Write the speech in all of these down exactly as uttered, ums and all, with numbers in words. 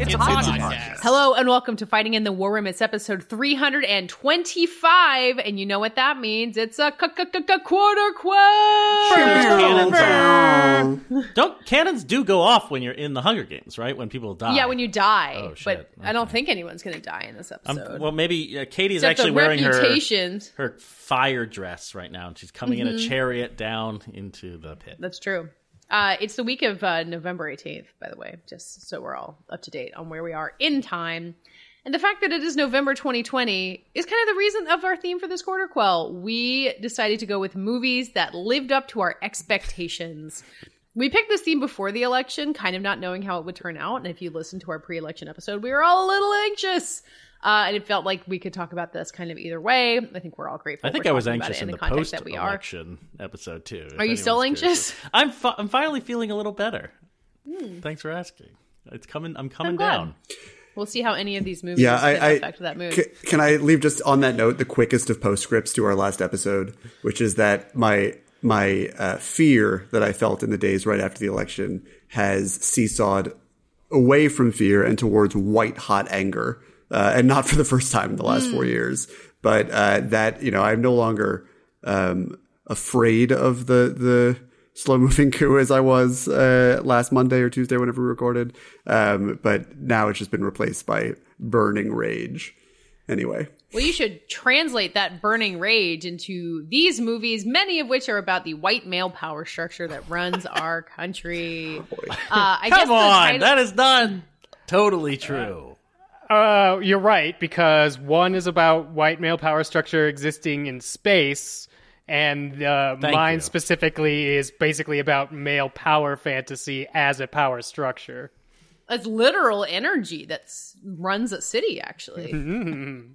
It's, it's awesome. Hello and welcome to Fighting in the War Room. It's episode three hundred twenty-five, and you know what that means. It's a quarter quote. Don't cannons do go off when you're in the Hunger Games, right? When people die. Yeah, when you die. Oh, shit. But okay. I don't think anyone's going to die in this episode. Um, well, maybe uh, Katie's Except actually wearing her, her fire dress right now, and she's coming mm-hmm. in a chariot down into the pit. That's true. Uh, it's the week of uh, November eighteenth, by the way, just so we're all up to date on where we are in time. And the fact that it is November twenty twenty is kind of the reason of our theme for this quarter quell. We decided to go with movies that lived up to our expectations. We picked this theme before the election, kind of not knowing how it would turn out. And if you listen to our pre-election episode, we were all a little anxious. Uh, and it felt like we could talk about this kind of either way. I think we're all grateful. I think I was anxious in, in the post-election episode too. Are you still anxious? Curious. I'm fi- I'm finally feeling a little better. Mm. Thanks for asking. It's coming. I'm coming I'm down. We'll see how any of these movies yeah, I, I, affect that mood. Can, can I leave just on that note the quickest of postscripts to our last episode, which is that my my uh, fear that I felt in the days right after the election has seesawed away from fear and towards white hot anger. Uh, and not for the first time in the last mm. four years, but uh, that, you know, I'm no longer um, afraid of the the slow moving coup as I was uh, last Monday or Tuesday, whenever we recorded. Um, but now it's just been replaced by burning rage. Anyway. Well, you should translate that burning rage into these movies, many of which are about the white male power structure that runs our country. Oh, uh, I Come guess on, title- that is not totally true. Uh, Uh, you're right, because one is about white male power structure existing in space, and uh, mine you. specifically is basically about male power fantasy as a power structure. It's literal energy that runs a city, actually. Mm-hmm.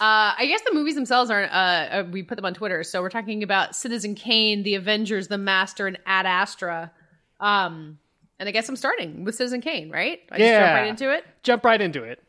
Uh, I guess the movies themselves aren't, uh, we put them on Twitter, so we're talking about Citizen Kane, The Avengers, The Master, and Ad Astra. Um, and I guess I'm starting with Citizen Kane, right? I yeah. just jump right into it? Jump right into it.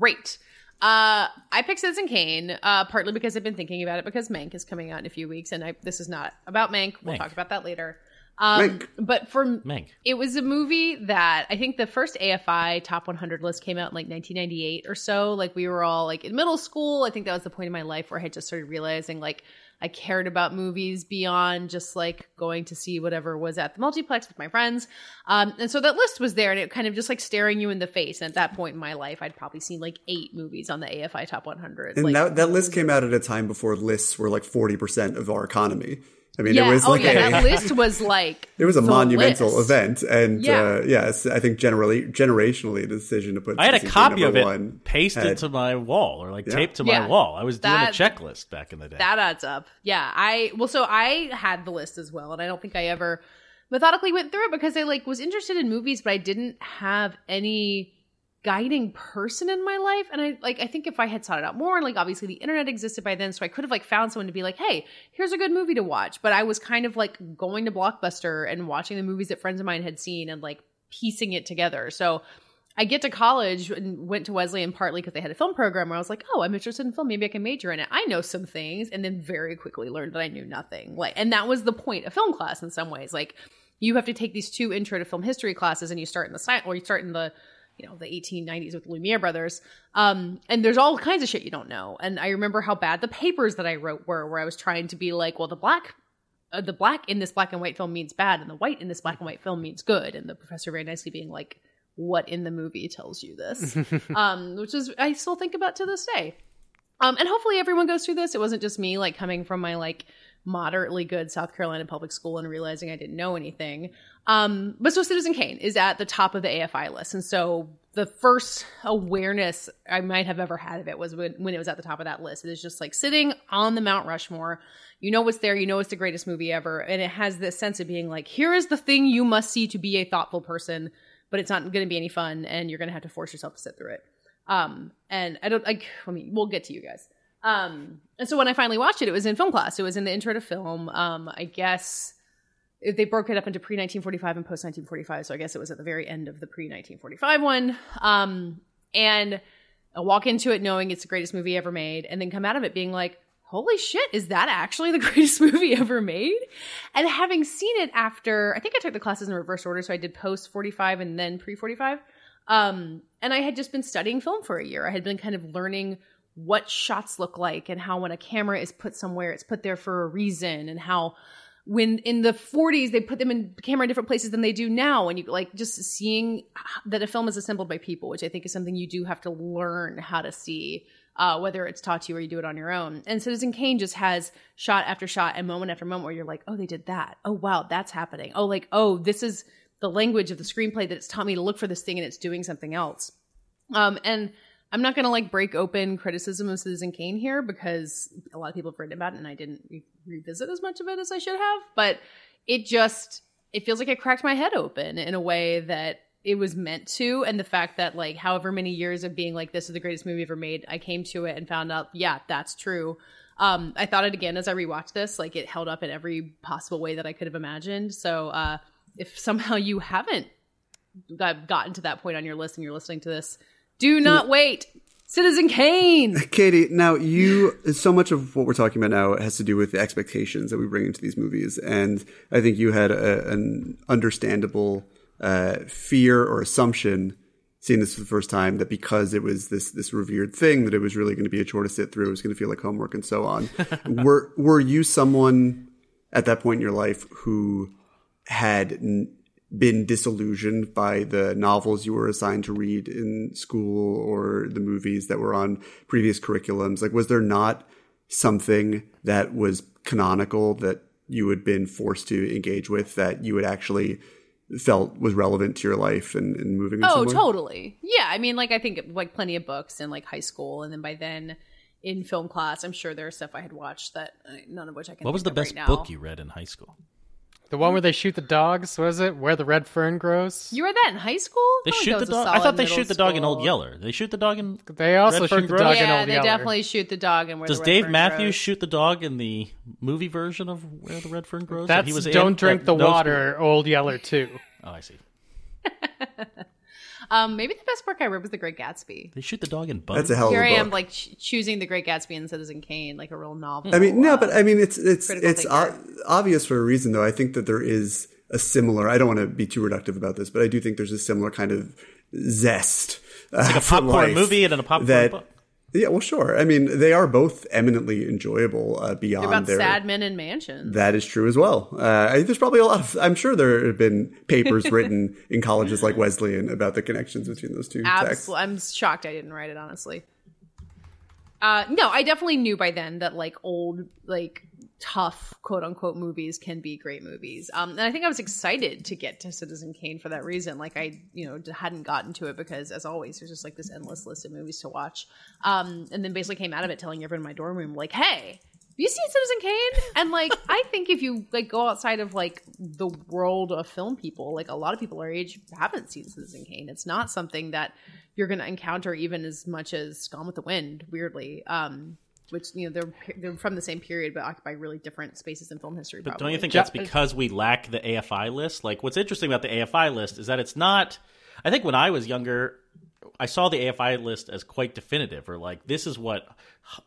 Great. Uh, I picked Citizen Kane, uh, partly because I've been thinking about it because Mank is coming out in a few weeks, and I, this is not about Mank. We'll Mank. talk about that later. Um, Mank. But for Mank, it was a movie that I think the first A F I Top one hundred list came out in like nineteen ninety-eight or so. Like we were all like in middle school. I think that was the point in my life where I had just started realizing like I cared about movies beyond just like going to see whatever was at the multiplex with my friends. Um, and so that list was there and it kind of just like staring you in the face. And at that point in my life, I'd probably seen like eight movies on the A F I Top one hundred. And like, that, that list came out at a time before lists were like forty percent of our economy. I mean, yeah. it was oh, like yeah. a, that list was like it was a monumental list. event, and yeah. uh, yes, I think generally, generationally, the decision to put I had a copy of it pasted had, to my wall or like yeah. taped to yeah. my wall. I was that, doing a checklist back in the day. That adds up. Yeah, I well, so I had the list as well, and I don't think I ever methodically went through it because I like was interested in movies, but I didn't have any guiding person in my life. And I like I think if I had sought it out more, and like obviously the internet existed by then, so I could have like found someone to be like, hey, here's a good movie to watch. But I was kind of like going to Blockbuster and watching the movies that friends of mine had seen and like piecing it together. So I get to college and went to Wesleyan partly because they had a film program where I was like, oh, I'm interested in film. Maybe I can major in it. I know some things. And then very quickly learned that I knew nothing. Like, and that was the point of film class in some ways. Like you have to take these two intro to film history classes and you start in the science or you start in the you know, the eighteen nineties with Lumiere brothers. Um, and there's all kinds of shit you don't know. And I remember how bad the papers that I wrote were, where I was trying to be like, well, the black, uh, the black in this black and white film means bad. And the white in this black and white film means good. And the professor very nicely being like, what in the movie tells you this? um, which is, I still think about to this day. Um, and hopefully everyone goes through this. It wasn't just me like coming from my like moderately good South Carolina public school and realizing I didn't know anything. Um, but so Citizen Kane is at the top of the A F I list. And so the first awareness I might have ever had of it was when, when it was at the top of that list. It is just like sitting on the Mount Rushmore. You know what's there. You know it's the greatest movie ever. And it has this sense of being like, here is the thing you must see to be a thoughtful person, but it's not going to be any fun and you're going to have to force yourself to sit through it. Um, and I don't like, I mean, we'll get to you guys. Um, and so when I finally watched it, it was in film class. It was in the intro to film. Um, I guess they broke it up into pre nineteen forty-five and post nineteen forty-five. So I guess it was at the very end of the pre nineteen forty-five one. Um, and I walk into it knowing it's the greatest movie ever made, and then come out of it being like, holy shit, is that actually the greatest movie ever made? And having seen it after, I think I took the classes in reverse order. So I did post forty-five and then pre forty-five. Um, and I had just been studying film for a year. I had been kind of learning what shots look like and how when a camera is put somewhere, it's put there for a reason, and how when in the forties they put them in camera in different places than they do now. And you like just seeing that a film is assembled by people, which I think is something you do have to learn how to see, uh, whether it's taught to you or you do it on your own. And Citizen Kane just has shot after shot and moment after moment where you're like, oh, they did that. Oh, wow, that's happening. Oh, like, oh, this is the language of the screenplay that it's taught me to look for this thing and it's doing something else. Um, and I'm not going to like break open criticism of Citizen Kane here because a lot of people have written about it and I didn't re- revisit as much of it as I should have, but it just, it feels like it cracked my head open in a way that it was meant to. And the fact that like however many years of being like, this is the greatest movie ever made, I came to it and found out, yeah, that's true. Um, I thought it again as I rewatched this, like it held up in every possible way that I could have imagined. So uh, if somehow you haven't gotten to that point on your list and you're listening to this, do not wait. Citizen Kane. Katie, now you, so much of what we're talking about now has to do with the expectations that we bring into these movies. And I think you had a, an understandable uh, fear or assumption seeing this for the first time that because it was this this revered thing, that it was really going to be a chore to sit through. It was going to feel like homework and so on. were, were you someone at that point in your life who had N- been disillusioned by the novels you were assigned to read in school or the movies that were on previous curriculums? Like, was there not something that was canonical that you had been forced to engage with that you had actually felt was relevant to your life and, and moving? Oh, totally. Yeah. I mean, like, I think like plenty of books in like high school. And then by then in film class, I'm sure there's stuff I had watched that none of which I can. What was the best book you read in high school? The one where they shoot the dogs, was it? Where the Red Fern Grows? You read that in high school? They I shoot the dog. I thought they shoot the dog in Old Yeller. They shoot the dog in. They also Red shoot Fern the dog yeah, in Old Yeller. Yeah, they definitely shoot the dog in Where Does the Red Dave Fern Matthews Grows. Shoot the dog in the movie version of Where the Red Fern Grows? That's he was Don't in, Drink the Water, beer. Old Yeller too. Oh, I see. um, maybe the best book I read was The Great Gatsby. They shoot the dog in butter. That's a hell of a book. Here I am, like ch- choosing The Great Gatsby and Citizen Kane, like a real novel. I mean, no, uh, but I mean, it's it's it's o- obvious for a reason, though. I think that there is a similar. I don't want to be too reductive about this, but I do think there's a similar kind of zest. Uh, it's like a popcorn movie and a popcorn that, book. Yeah, well, sure. I mean, they are both eminently enjoyable uh, beyond They're about their... sad men in mansions. That is true as well. Uh, I, there's probably a lot of... I'm sure there have been papers written in colleges like Wesleyan about the connections between those two Absol- texts. I'm shocked I didn't write it, honestly. Uh, no, I definitely knew by then that, like, old, like, tough, quote-unquote, movies can be great movies. Um, and I think I was excited to get to Citizen Kane for that reason. Like, I, you know, hadn't gotten to it because, as always, there's just, like, this endless list of movies to watch. Um, and then basically came out of it telling everyone in my dorm room, like, hey, you seen Citizen Kane? And, like, I think if you, like, go outside of, like, the world of film people, like, a lot of people our age haven't seen Citizen Kane. It's not something that you're going to encounter even as much as Gone with the Wind, weirdly. Um, which, you know, they're they're from the same period, but occupy really different spaces in film history. But probably. Don't you think that's because we lack the A F I list? Like, what's interesting about the A F I list is that it's not... I think when I was younger, I saw the A F I list as quite definitive, or like, this is what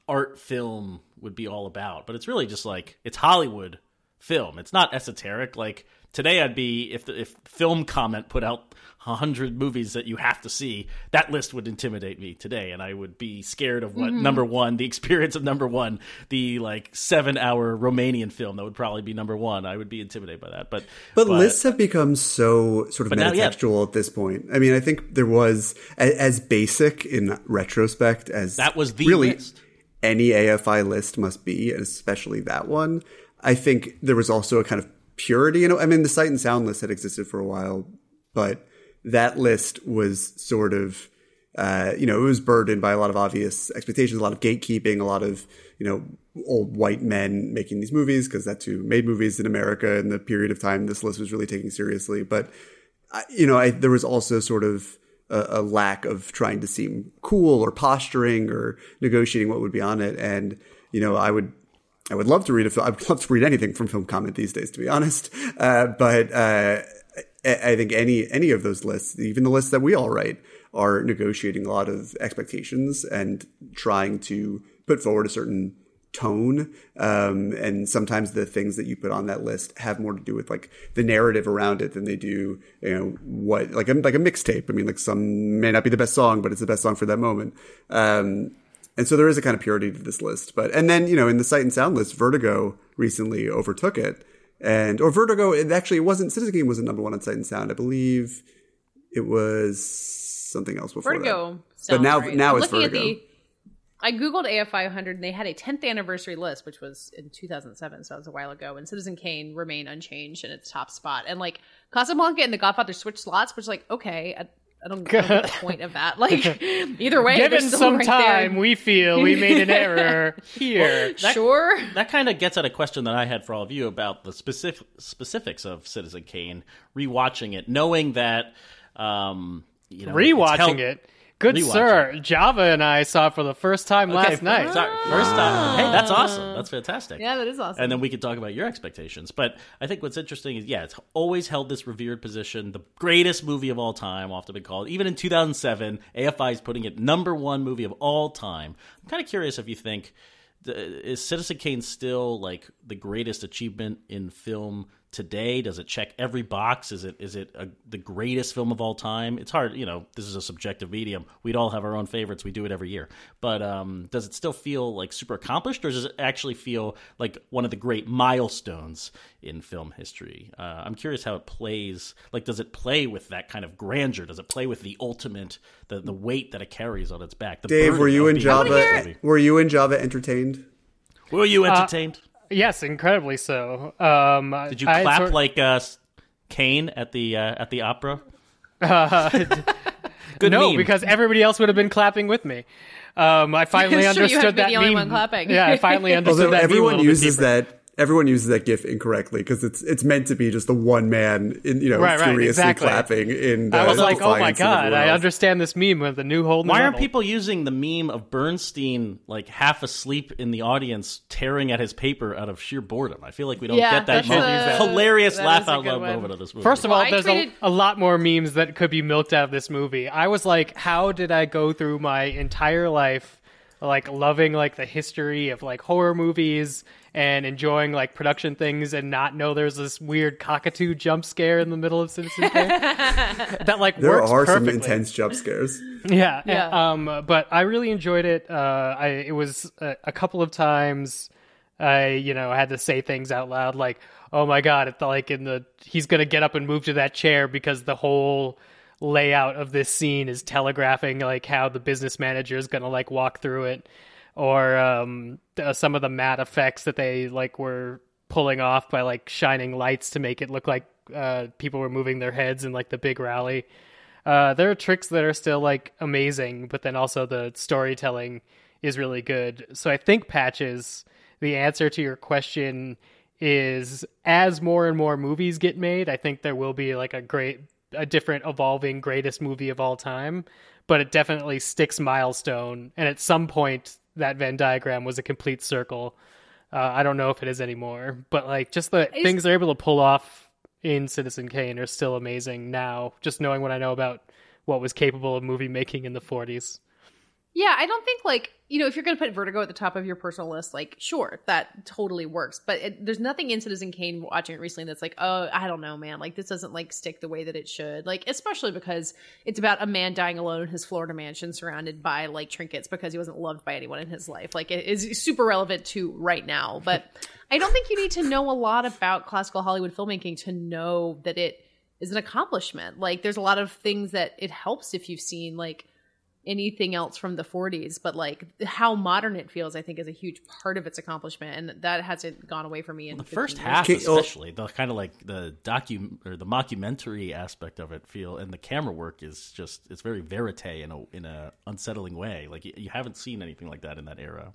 art film would be all about. But it's really just like, it's Hollywood film. It's not esoteric. Like, today I'd be, if the, if Film Comment put out one hundred movies that you have to see, that list would intimidate me today, and I would be scared of what mm-hmm. number one, the experience of number one, the like seven hour Romanian film that would probably be number one. I would be intimidated by that. But but, but lists have become so sort of metatextual now, yeah. at this point. I mean, I think there was as, as basic in retrospect as that was the really list. Any A F I list must be, and especially that one. I think there was also a kind of purity. You know, I mean, the Sight and Sound list had existed for a while, but that list was sort of, uh, you know, it was burdened by a lot of obvious expectations, a lot of gatekeeping, a lot of, you know, old white men making these movies, because that's who made movies in America in the period of time this list was really taking seriously. But, you know, I, there was also sort of a, a lack of trying to seem cool or posturing or negotiating what would be on it. And, you know, I would, I would love to read a I would love to read anything from Film Comment these days, to be honest. Uh, but, uh, I think any, any of those lists, even the lists that we all write, are negotiating a lot of expectations and trying to put forward a certain tone. Um, and sometimes the things that you put on that list have more to do with like the narrative around it than they do, you know, what, like, a, like a mixtape. I mean, like some may not be the best song, but it's the best song for that moment. Um, And so there is a kind of purity to this list. But, and then, you know, in the Sight and Sound list, Vertigo recently overtook it. And, or Vertigo, it actually it wasn't, Citizen Kane wasn't number one on Sight and Sound. I believe it was something else before Vertigo that. But now, right. now I'm it's Vertigo. At the, I Googled A F I one hundred and they had a tenth anniversary list, which was in two thousand seven. So that was a while ago. And Citizen Kane remained unchanged in its top spot. And like Casablanca and The Godfather switched slots, which like, okay, at, I don't know the point of that. Like, either way, given some right time, there. We feel we made an error here. Well, that, sure. That kind of gets at a question that I had for all of you about the specific specifics of Citizen Kane. Rewatching it, knowing that, um, you know, rewatching held, it. Good re-watching. Sir, Java and I saw it for the first time okay, last night. Sorry, first time. Hey, that's awesome. That's fantastic. Yeah, that is awesome. And then we could talk about your expectations. But I think what's interesting is, yeah, it's always held this revered position, the greatest movie of all time, often been called. Even in two thousand seven, A F I is putting it number one movie of all time. I'm kind of curious if you think, is Citizen Kane still like the greatest achievement in film today? Does it check every box? Is it is it a, the greatest film of all time? It's hard, you know, this is a subjective medium. We'd all have our own favorites. We do it every year. But um, does it still feel like super accomplished, or does it actually feel like one of the great milestones in film history? Uh, I'm curious how it plays. Like, does it play with that kind of grandeur? Does it play with the ultimate, the, the weight that it carries on its back? The Dave, were you in Java? Were you in Java entertained? Were you entertained? Uh, Yes, incredibly so. Um, Did you I clap sort- like uh, Kane at the uh, at the opera? Uh, Good no, meme. Because everybody else would have been clapping with me. Um, I finally sure, understood you had that meme. The only one clapping. Yeah, I finally understood Although that. Everyone meme uses that. Everyone uses that GIF incorrectly because it's it's meant to be just the one man, in, you know, right, furiously right, exactly. clapping. In the, I was like, oh my god, I understand this meme with the new Holden. Why aren't people using the meme of Bernstein like half asleep in the audience, tearing at his paper out of sheer boredom? I feel like we don't yeah, get that a, hilarious that laugh out loud moment of this movie. First of all, well, there's created... a, a lot more memes that could be milked out of this movie. I was like, how did I go through my entire life like loving like the history of like horror movies and enjoying like production things and not know there's this weird cockatoo jump scare in the middle of Citizen Kane? That like there works are perfectly. Some intense jump scares. Yeah, yeah. Um, but I really enjoyed it. Uh, I it was a, a couple of times I you know had to say things out loud like, oh my god, it's like in the he's gonna get up and move to that chair because the whole layout of this scene is telegraphing like how the business manager is going to like walk through it, or um uh, some of the matte effects that they like were pulling off by like shining lights to make it look like uh people were moving their heads in like the big rally. Uh there are tricks that are still like amazing, but then also the storytelling is really good. So I think, Patches, the answer to your question is, as more and more movies get made, I think there will be like a great a different evolving greatest movie of all time, but it definitely sticks milestone. And at some point that Venn diagram was a complete circle. Uh, I don't know if it is anymore, but like just the I things just... they're able to pull off in Citizen Kane are still amazing now, just knowing what I know about what was capable of movie making in the forties. Yeah. I don't think like, you know, if you're going to put Vertigo at the top of your personal list, like, sure, that totally works. But it, there's nothing in Citizen Kane watching it recently that's like, oh, I don't know, man. Like, this doesn't, like, stick the way that it should. Like, especially because it's about a man dying alone in his Florida mansion surrounded by, like, trinkets because he wasn't loved by anyone in his life. Like, it is super relevant to right now. But I don't think you need to know a lot about classical Hollywood filmmaking to know that it is an accomplishment. Like, there's a lot of things that it helps if you've seen, like, anything else from the forties, but like how modern it feels, I think, is a huge part of its accomplishment, and that hasn't gone away from me in well, the first years. half, especially the kind of like the docu or the mockumentary aspect of it feel, and the camera work is just it's very verite in a in a unsettling way. Like you, you haven't seen anything like that in that era.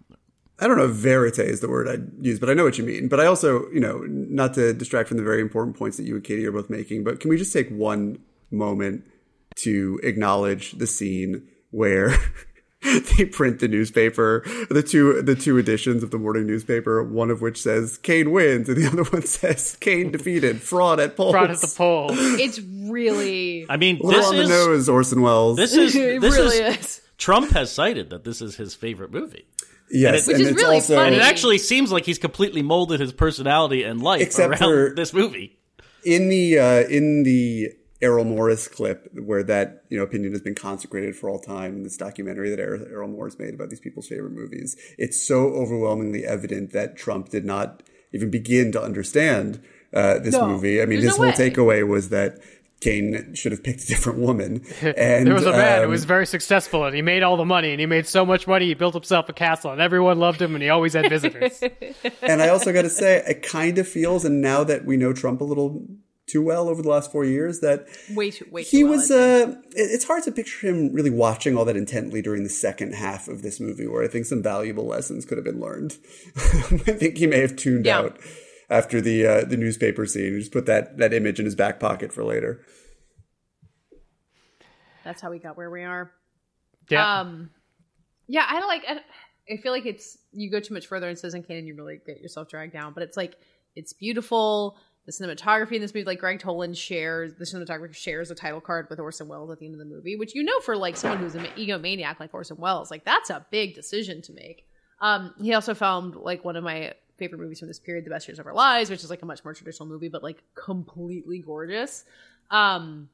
I don't know if verite is the word I'd use, but I know what you mean. But I also, you know, not to distract from the very important points that you and Katie are both making, but can we just take one moment to acknowledge the scene where they print the newspaper, the two the two editions of the morning newspaper, one of which says Kane wins and the other one says Kane defeated, fraud at polls. Fraud at the polls. It's really... I mean, this on is... on the nose, Orson Welles. This is... This it really is, is. Trump has cited that this is his favorite movie. Yes, and it, which and is it's really also, funny. And it actually seems like he's completely molded his personality and life except around for, this movie. In the uh, in the Errol Morris clip, where that you know opinion has been consecrated for all time in this documentary that er- Errol Morris made about these people's favorite movies, it's so overwhelmingly evident that Trump did not even begin to understand uh, this no, movie. I mean, his no whole way. takeaway was that Kane should have picked a different woman. And, there was a man um, who was very successful, and he made all the money, and he made so much money, he built himself a castle, and everyone loved him, and he always had visitors. And I also got to say, it kind of feels, and now that we know Trump a little too well over the last four years, that way too, way he too was, well, uh, it's hard to picture him really watching all that intently during the second half of this movie, where I think some valuable lessons could have been learned. I think he may have tuned yeah. out after the uh, the newspaper scene. He just put that, that image in his back pocket for later. That's how we got where we are. Yeah. Um, yeah, I don't like, I, don't, I feel like it's, you go too much further in Citizen Kane and you really get yourself dragged down, but it's like, it's beautiful. The cinematography in this movie, like Greg Toland shares, the cinematographer shares a title card with Orson Welles at the end of the movie, which you know for like someone who's an egomaniac like Orson Welles, like that's a big decision to make. Um, he also filmed like one of my favorite movies from this period, The Best Years of Our Lives, which is like a much more traditional movie, but like completely gorgeous. Um,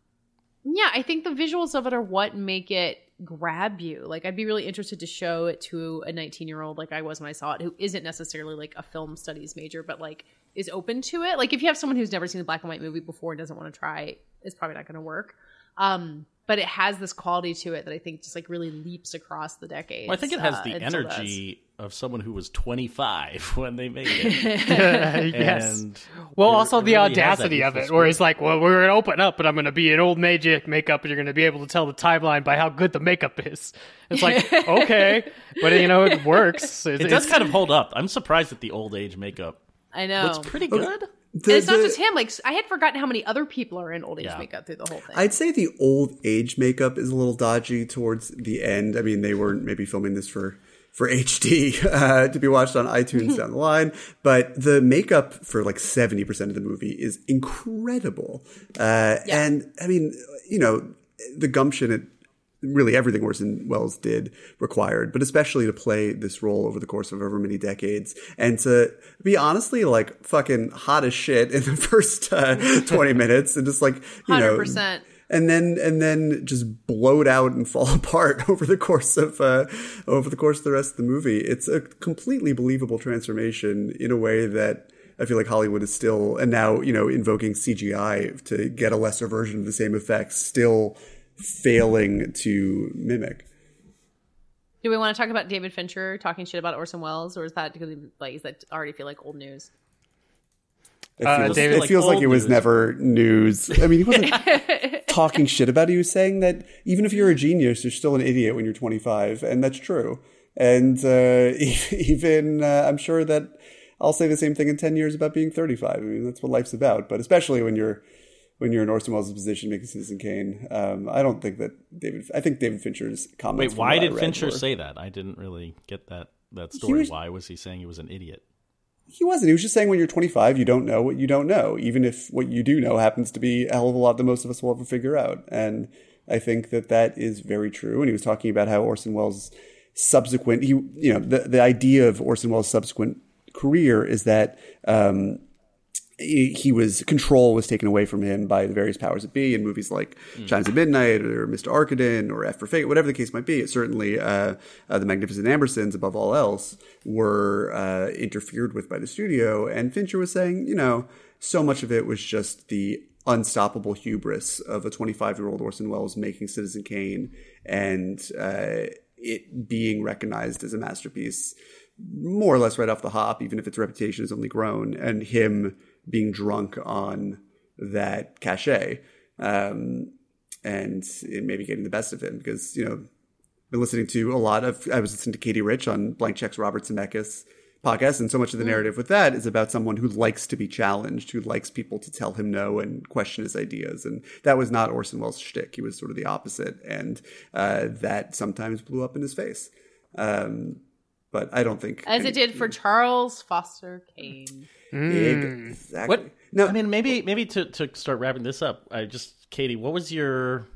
yeah, I think the visuals of it are what make it grab you. Like I'd be really interested to show it to a nineteen-year-old like I was when I saw it, who isn't necessarily like a film studies major, but like is open to it. Like if you have someone who's never seen a black and white movie before and doesn't want to try, it's probably not going to work. Um, but it has this quality to it that I think just like really leaps across the decades. Well, I think it has uh, the energy of someone who was twenty-five when they made it. Yes. And well, it, also it the really audacity of it, where it's like, well, we're going to open up, but I'm going to be an old magic makeup, and you're going to be able to tell the timeline by how good the makeup is. It's like, okay, but you know, it works. It, it does kind of hold up. I'm surprised at the old age makeup. I know. Looks pretty good. The, and it's not the, just him. Like I had forgotten how many other people are in old age yeah. makeup through the whole thing. I'd say the old age makeup is a little dodgy towards the end. I mean, they weren't maybe filming this for, for H D uh, to be watched on iTunes down the line. But the makeup for like seventy percent of the movie is incredible. Uh, yeah. And I mean, you know, the gumption at really everything Orson Welles did required, but especially to play this role over the course of over many decades and to be honestly like fucking hot as shit in the first uh, twenty minutes and just like, you know, one hundred percent and then and then just blowed out and fall apart over the course of uh, over the course of the rest of the movie. It's a completely believable transformation in a way that I feel like Hollywood is still, and now, you know, invoking C G I to get a lesser version of the same effects, still failing to mimic. Do we want to talk about David Fincher talking shit about Orson Welles, or is that like is that already feel like old news? It feels, uh, David, it feels like, like it was news. Never news. I mean, he wasn't talking shit about it. He was saying that even if you're a genius, you're still an idiot when you're twenty-five, and that's true. And uh, even uh, I'm sure that I'll say the same thing in ten years about being thirty-five. I mean, that's what life's about. But especially when you're when you're in Orson Welles' position making Citizen Kane. Um, I don't think that David... I think David Fincher's comments... Wait, why did Fincher were, say that? I didn't really get that, that story. Was, why was he saying he was an idiot? He wasn't. He was just saying when you're twenty-five, you don't know what you don't know, even if what you do know happens to be a hell of a lot that most of us will ever figure out. And I think that that is very true. And he was talking about how Orson Welles' subsequent... He, you know, the, the idea of Orson Welles' subsequent career is that... Um, he was control was taken away from him by the various powers that be in movies like mm. Chimes of Midnight or Mister Arkadin or F for Fate, whatever the case might be. It certainly uh, uh, the Magnificent Ambersons, above all else, were uh, interfered with by the studio. And Fincher was saying, you know, so much of it was just the unstoppable hubris of a twenty-five-year-old Orson Welles making Citizen Kane and uh, it being recognized as a masterpiece more or less right off the hop, even if its reputation has only grown, and him being drunk on that cachet um, and maybe getting the best of him. Because, you know, I've been listening to a lot of – I was listening to Katie Rich on Blank Check's Robert Zemeckis podcast, and so much of the narrative with that is about someone who likes to be challenged, who likes people to tell him no and question his ideas. And that was not Orson Welles' shtick. He was sort of the opposite, and uh, that sometimes blew up in his face. Um, but I don't think... As any, it did for Charles Foster Kane. Mm. Exactly. What? No, I mean, maybe maybe to, to start wrapping this up, I just, Katie, what was your...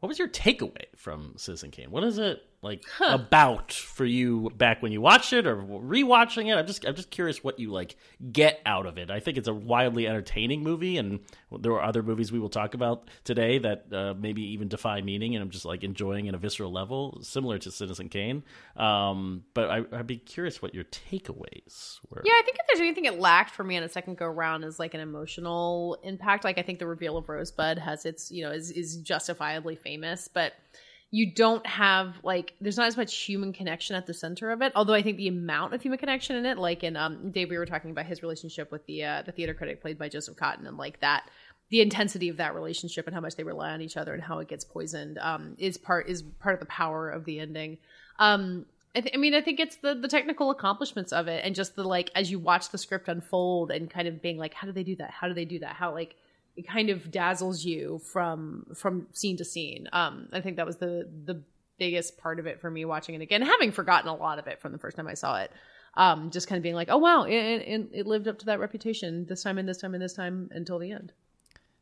What was your takeaway from Citizen Kane? What is it like huh. about for you back when you watched it or rewatching it? I'm just I'm just curious what you like get out of it. I think it's a wildly entertaining movie, and there are other movies we will talk about today that uh, maybe even defy meaning, and I'm just like enjoying at a visceral level, similar to Citizen Kane. Um, but I, I'd be curious what your takeaways were. Yeah, I think if there's anything it lacked for me on a second go round is like an emotional impact. Like I think the reveal of Rosebud has its you know is is justifiably famous. famous, but you don't have like there's not as much human connection at the center of it, although I think the amount of human connection in it, like in um Dave, we were talking about his relationship with the uh the theater critic played by Joseph Cotton, and like that the intensity of that relationship and how much they rely on each other and how it gets poisoned um is part is part of the power of the ending. um I, th- I mean I think it's the the technical accomplishments of it, and just the like as you watch the script unfold and kind of being like how do they do that how do they do that how like it kind of dazzles you from from scene to scene. Um, I think that was the the biggest part of it for me watching it again, having forgotten a lot of it from the first time I saw it. Um, just kind of being like, oh, wow, it, it, it lived up to that reputation this time and this time and this time until the end.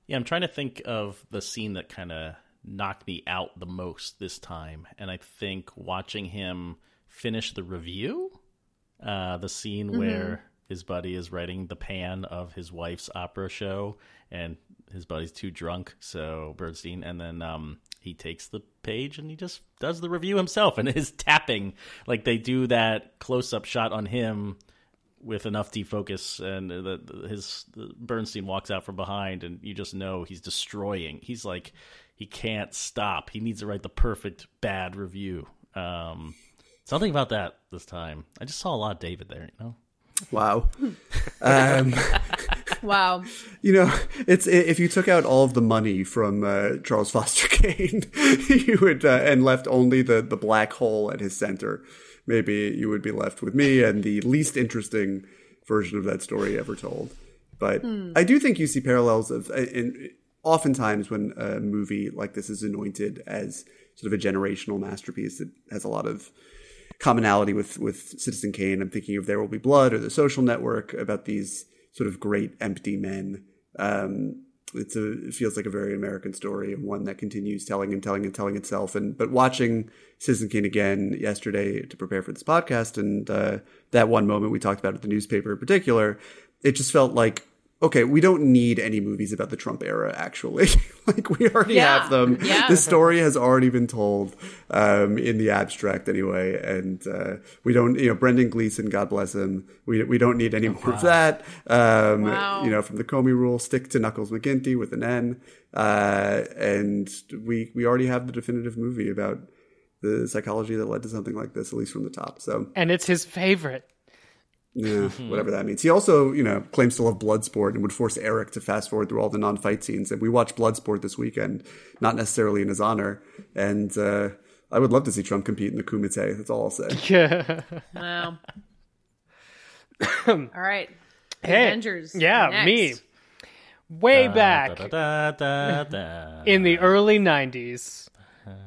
Yeah, I'm trying to think of the scene that kind of knocked me out the most this time. And I think watching him finish the review, uh, the scene mm-hmm. where his buddy is writing the pan of his wife's opera show, and his buddy's too drunk, so Bernstein, and then um, he takes the page and he just does the review himself, and is tapping. Like they do that close-up shot on him with enough defocus, and the, the, his the Bernstein walks out from behind, and you just know he's destroying. He's like, he can't stop. He needs to write the perfect bad review. Um, something about that this time. I just saw a lot of David there, you know? Wow. Um, wow. You know, it's if you took out all of the money from uh, Charles Foster Kane, you would uh, and left only the, the black hole at his center, maybe you would be left with me and the least interesting version of that story ever told. But mm. I do think you see parallels of in oftentimes when a movie like this is anointed as sort of a generational masterpiece, it has a lot of commonality with, with Citizen Kane. I'm thinking of There Will Be Blood or The Social Network, about these sort of great empty men. Um, it's a, it feels like a very American story, and one that continues telling and telling and telling itself. And but watching Citizen Kane again yesterday to prepare for this podcast, and uh, that one moment we talked about at the newspaper in particular, it just felt like, okay, we don't need any movies about the Trump era, actually. Like, we already yeah. have them. Yeah. The story has already been told, um, in the abstract anyway. And uh, we don't, you know, Brendan Gleeson, God bless him. We we don't need any oh, more wow. of that. Um, wow. You know, from the Comey rule, stick to Knuckles McGinty with an N. Uh, and we we already have the definitive movie about the psychology that led to something like this, at least from the top. So, and it's his favorite. Yeah, whatever that means. He also, you know, claims to love Bloodsport and would force Eric to fast forward through all the non-fight scenes. And we watched Bloodsport this weekend, not necessarily in his honor. And uh, I would love to see Trump compete in the Kumite. That's all I'll say. Yeah. Wow. All right. Hey, Avengers. Yeah, next. me. Way da, back da, da, da, da, da. in the early nineties.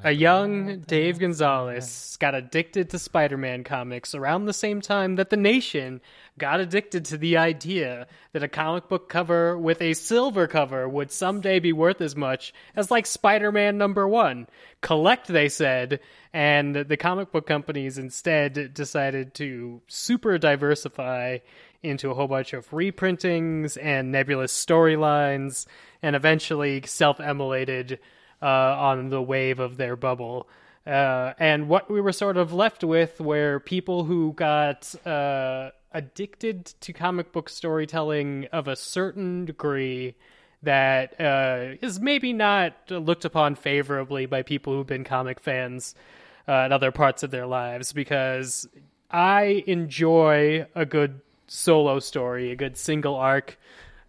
A young Dave Gonzalez got addicted to Spider-Man comics around the same time that the nation got addicted to the idea that a comic book cover with a silver cover would someday be worth as much as like Spider-Man number one. Collect, they said, and the comic book companies instead decided to super diversify into a whole bunch of reprintings and nebulous storylines, and eventually self-immolated Uh, on the wave of their bubble. Uh, and what we were sort of left with were people who got uh, addicted to comic book storytelling of a certain degree that uh, is maybe not looked upon favorably by people who've been comic fans uh, in other parts of their lives, because I enjoy a good solo story, a good single arc,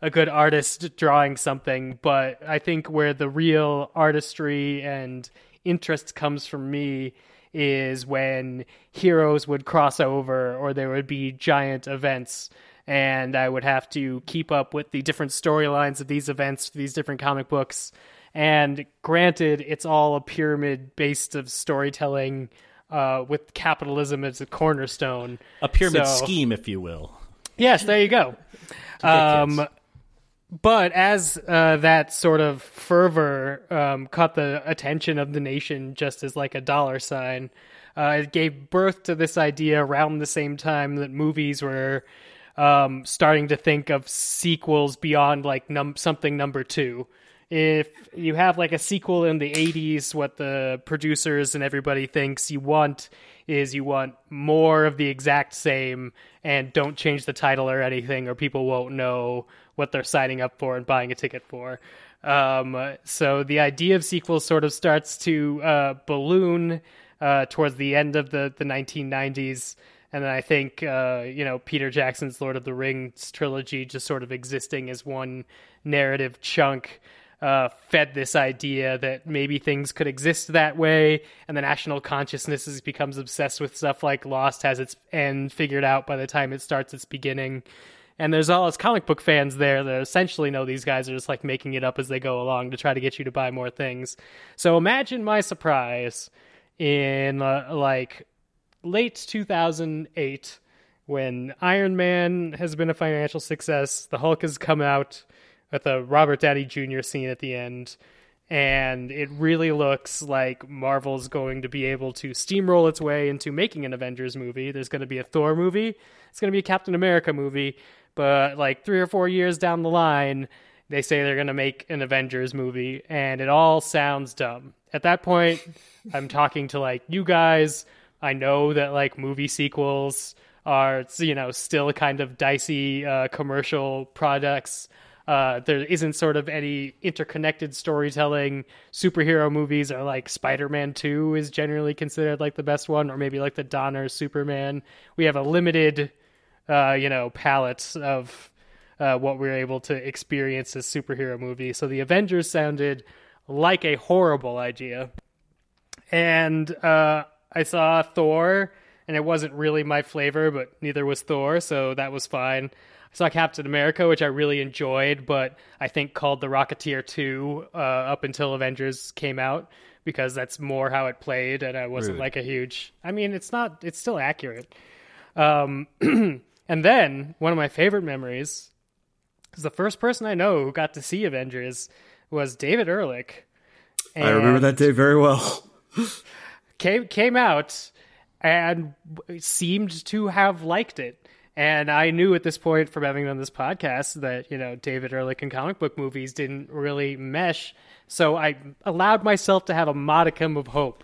a good artist drawing something, but I think where the real artistry and interest comes from me is when heroes would cross over or there would be giant events, and I would have to keep up with the different storylines of these events, these different comic books. And granted, it's all a pyramid based of storytelling uh, with capitalism as a cornerstone. A pyramid so, scheme, if you will. Yes, there you go. Um, but as uh, that sort of fervor um, caught the attention of the nation just as like a dollar sign, uh, it gave birth to this idea around the same time that movies were um, starting to think of sequels beyond like num- something number two. If you have like a sequel in the eighties, what the producers and everybody thinks you want is you want more of the exact same, and don't change the title or anything, or people won't know what they're signing up for and buying a ticket for. Um, so the idea of sequels sort of starts to uh, balloon uh, towards the end of the, the nineteen nineties. And then I think, uh, you know, Peter Jackson's Lord of the Rings trilogy just sort of existing as one narrative chunk Uh, fed this idea that maybe things could exist that way, and the national consciousness is, becomes obsessed with stuff like Lost has its end figured out by the time it starts its beginning. And there's all those comic book fans there that essentially know these guys are just like making it up as they go along to try to get you to buy more things. So imagine my surprise in uh, like late two thousand eight when Iron Man has been a financial success, the Hulk has come out with a Robert Downey Junior scene at the end, and it really looks like Marvel's going to be able to steamroll its way into making an Avengers movie. There's going to be a Thor movie. It's going to be a Captain America movie. But like three or four years down the line, they say they're going to make an Avengers movie, and it all sounds dumb. At that point, I'm talking to like you guys. I know that like movie sequels are, you know, still kind of dicey uh, commercial products. Uh, there isn't sort of any interconnected storytelling. Superhero movies are like Spider-Man two is generally considered like the best one, or maybe like the Donner Superman. We have a limited, uh, you know, palette of uh, what we're able to experience as superhero movies. So the Avengers sounded like a horrible idea. And uh, I saw Thor, and it wasn't really my flavor, but neither was Thor, so that was fine. I saw Captain America, which I really enjoyed, but I think called The Rocketeer two uh, up until Avengers came out, because that's more how it played, and I wasn't really like a huge... I mean, it's not... It's still accurate. Um, and then, one of my favorite memories, because the first person I know who got to see Avengers was David Ehrlich. And I remember that day very well. came, came out and seemed to have liked it. And I knew at this point from having done this podcast that, you know, David Ehrlich and comic book movies didn't really mesh. So I allowed myself to have a modicum of hope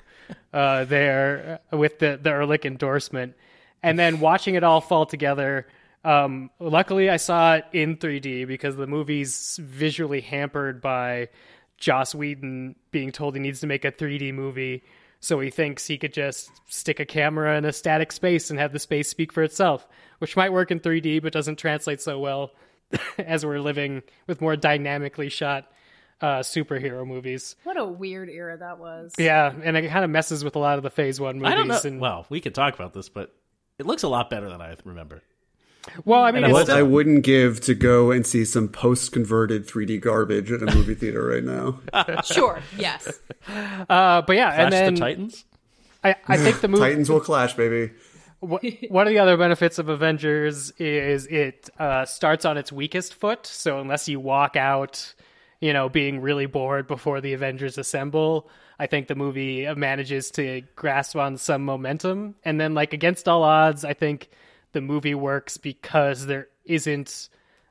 uh, there with the, the Ehrlich endorsement. And then watching it all fall together, um, luckily I saw it in three D because the movie's visually hampered by Joss Whedon being told he needs to make a three D movie. So he thinks he could just stick a camera in a static space and have the space speak for itself, which might work in three D, but doesn't translate so well as we're living with more dynamically shot uh, superhero movies. What a weird era that was. Yeah, and it kind of messes with a lot of the Phase one movies. I don't know. And... Well, we could talk about this, but it looks a lot better than I remember. Well, I mean, and it's what still... I wouldn't give to go and see some post-converted three D garbage at a movie theater right now. Sure, yes. Uh, but yeah, clash and then the Titans. I, I think the movie Titans will clash, baby. One of the other benefits of Avengers is it uh, starts on its weakest foot. So unless you walk out, you know, being really bored before the Avengers assemble, I think the movie manages to grasp on some momentum. And then, like, against all odds, I think the movie works because there isn't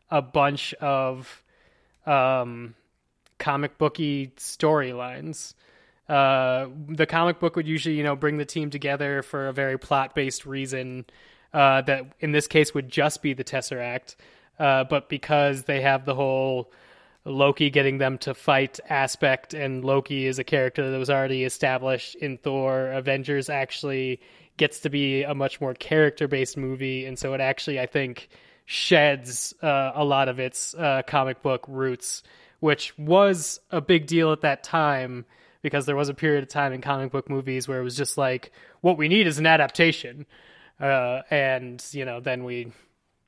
a bunch of um, comic booky storylines. Uh, the comic book would usually, you know, bring the team together for a very plot-based reason uh, that in this case would just be the Tesseract. Uh, but because they have the whole Loki getting them to fight aspect, and Loki is a character that was already established in Thor, Avengers actually gets to be a much more character-based movie. And so it actually, I think, sheds uh, a lot of its uh, comic book roots, which was a big deal at that time, because there was a period of time in comic book movies where it was just like, what we need is an adaptation. Uh, and, you know, then we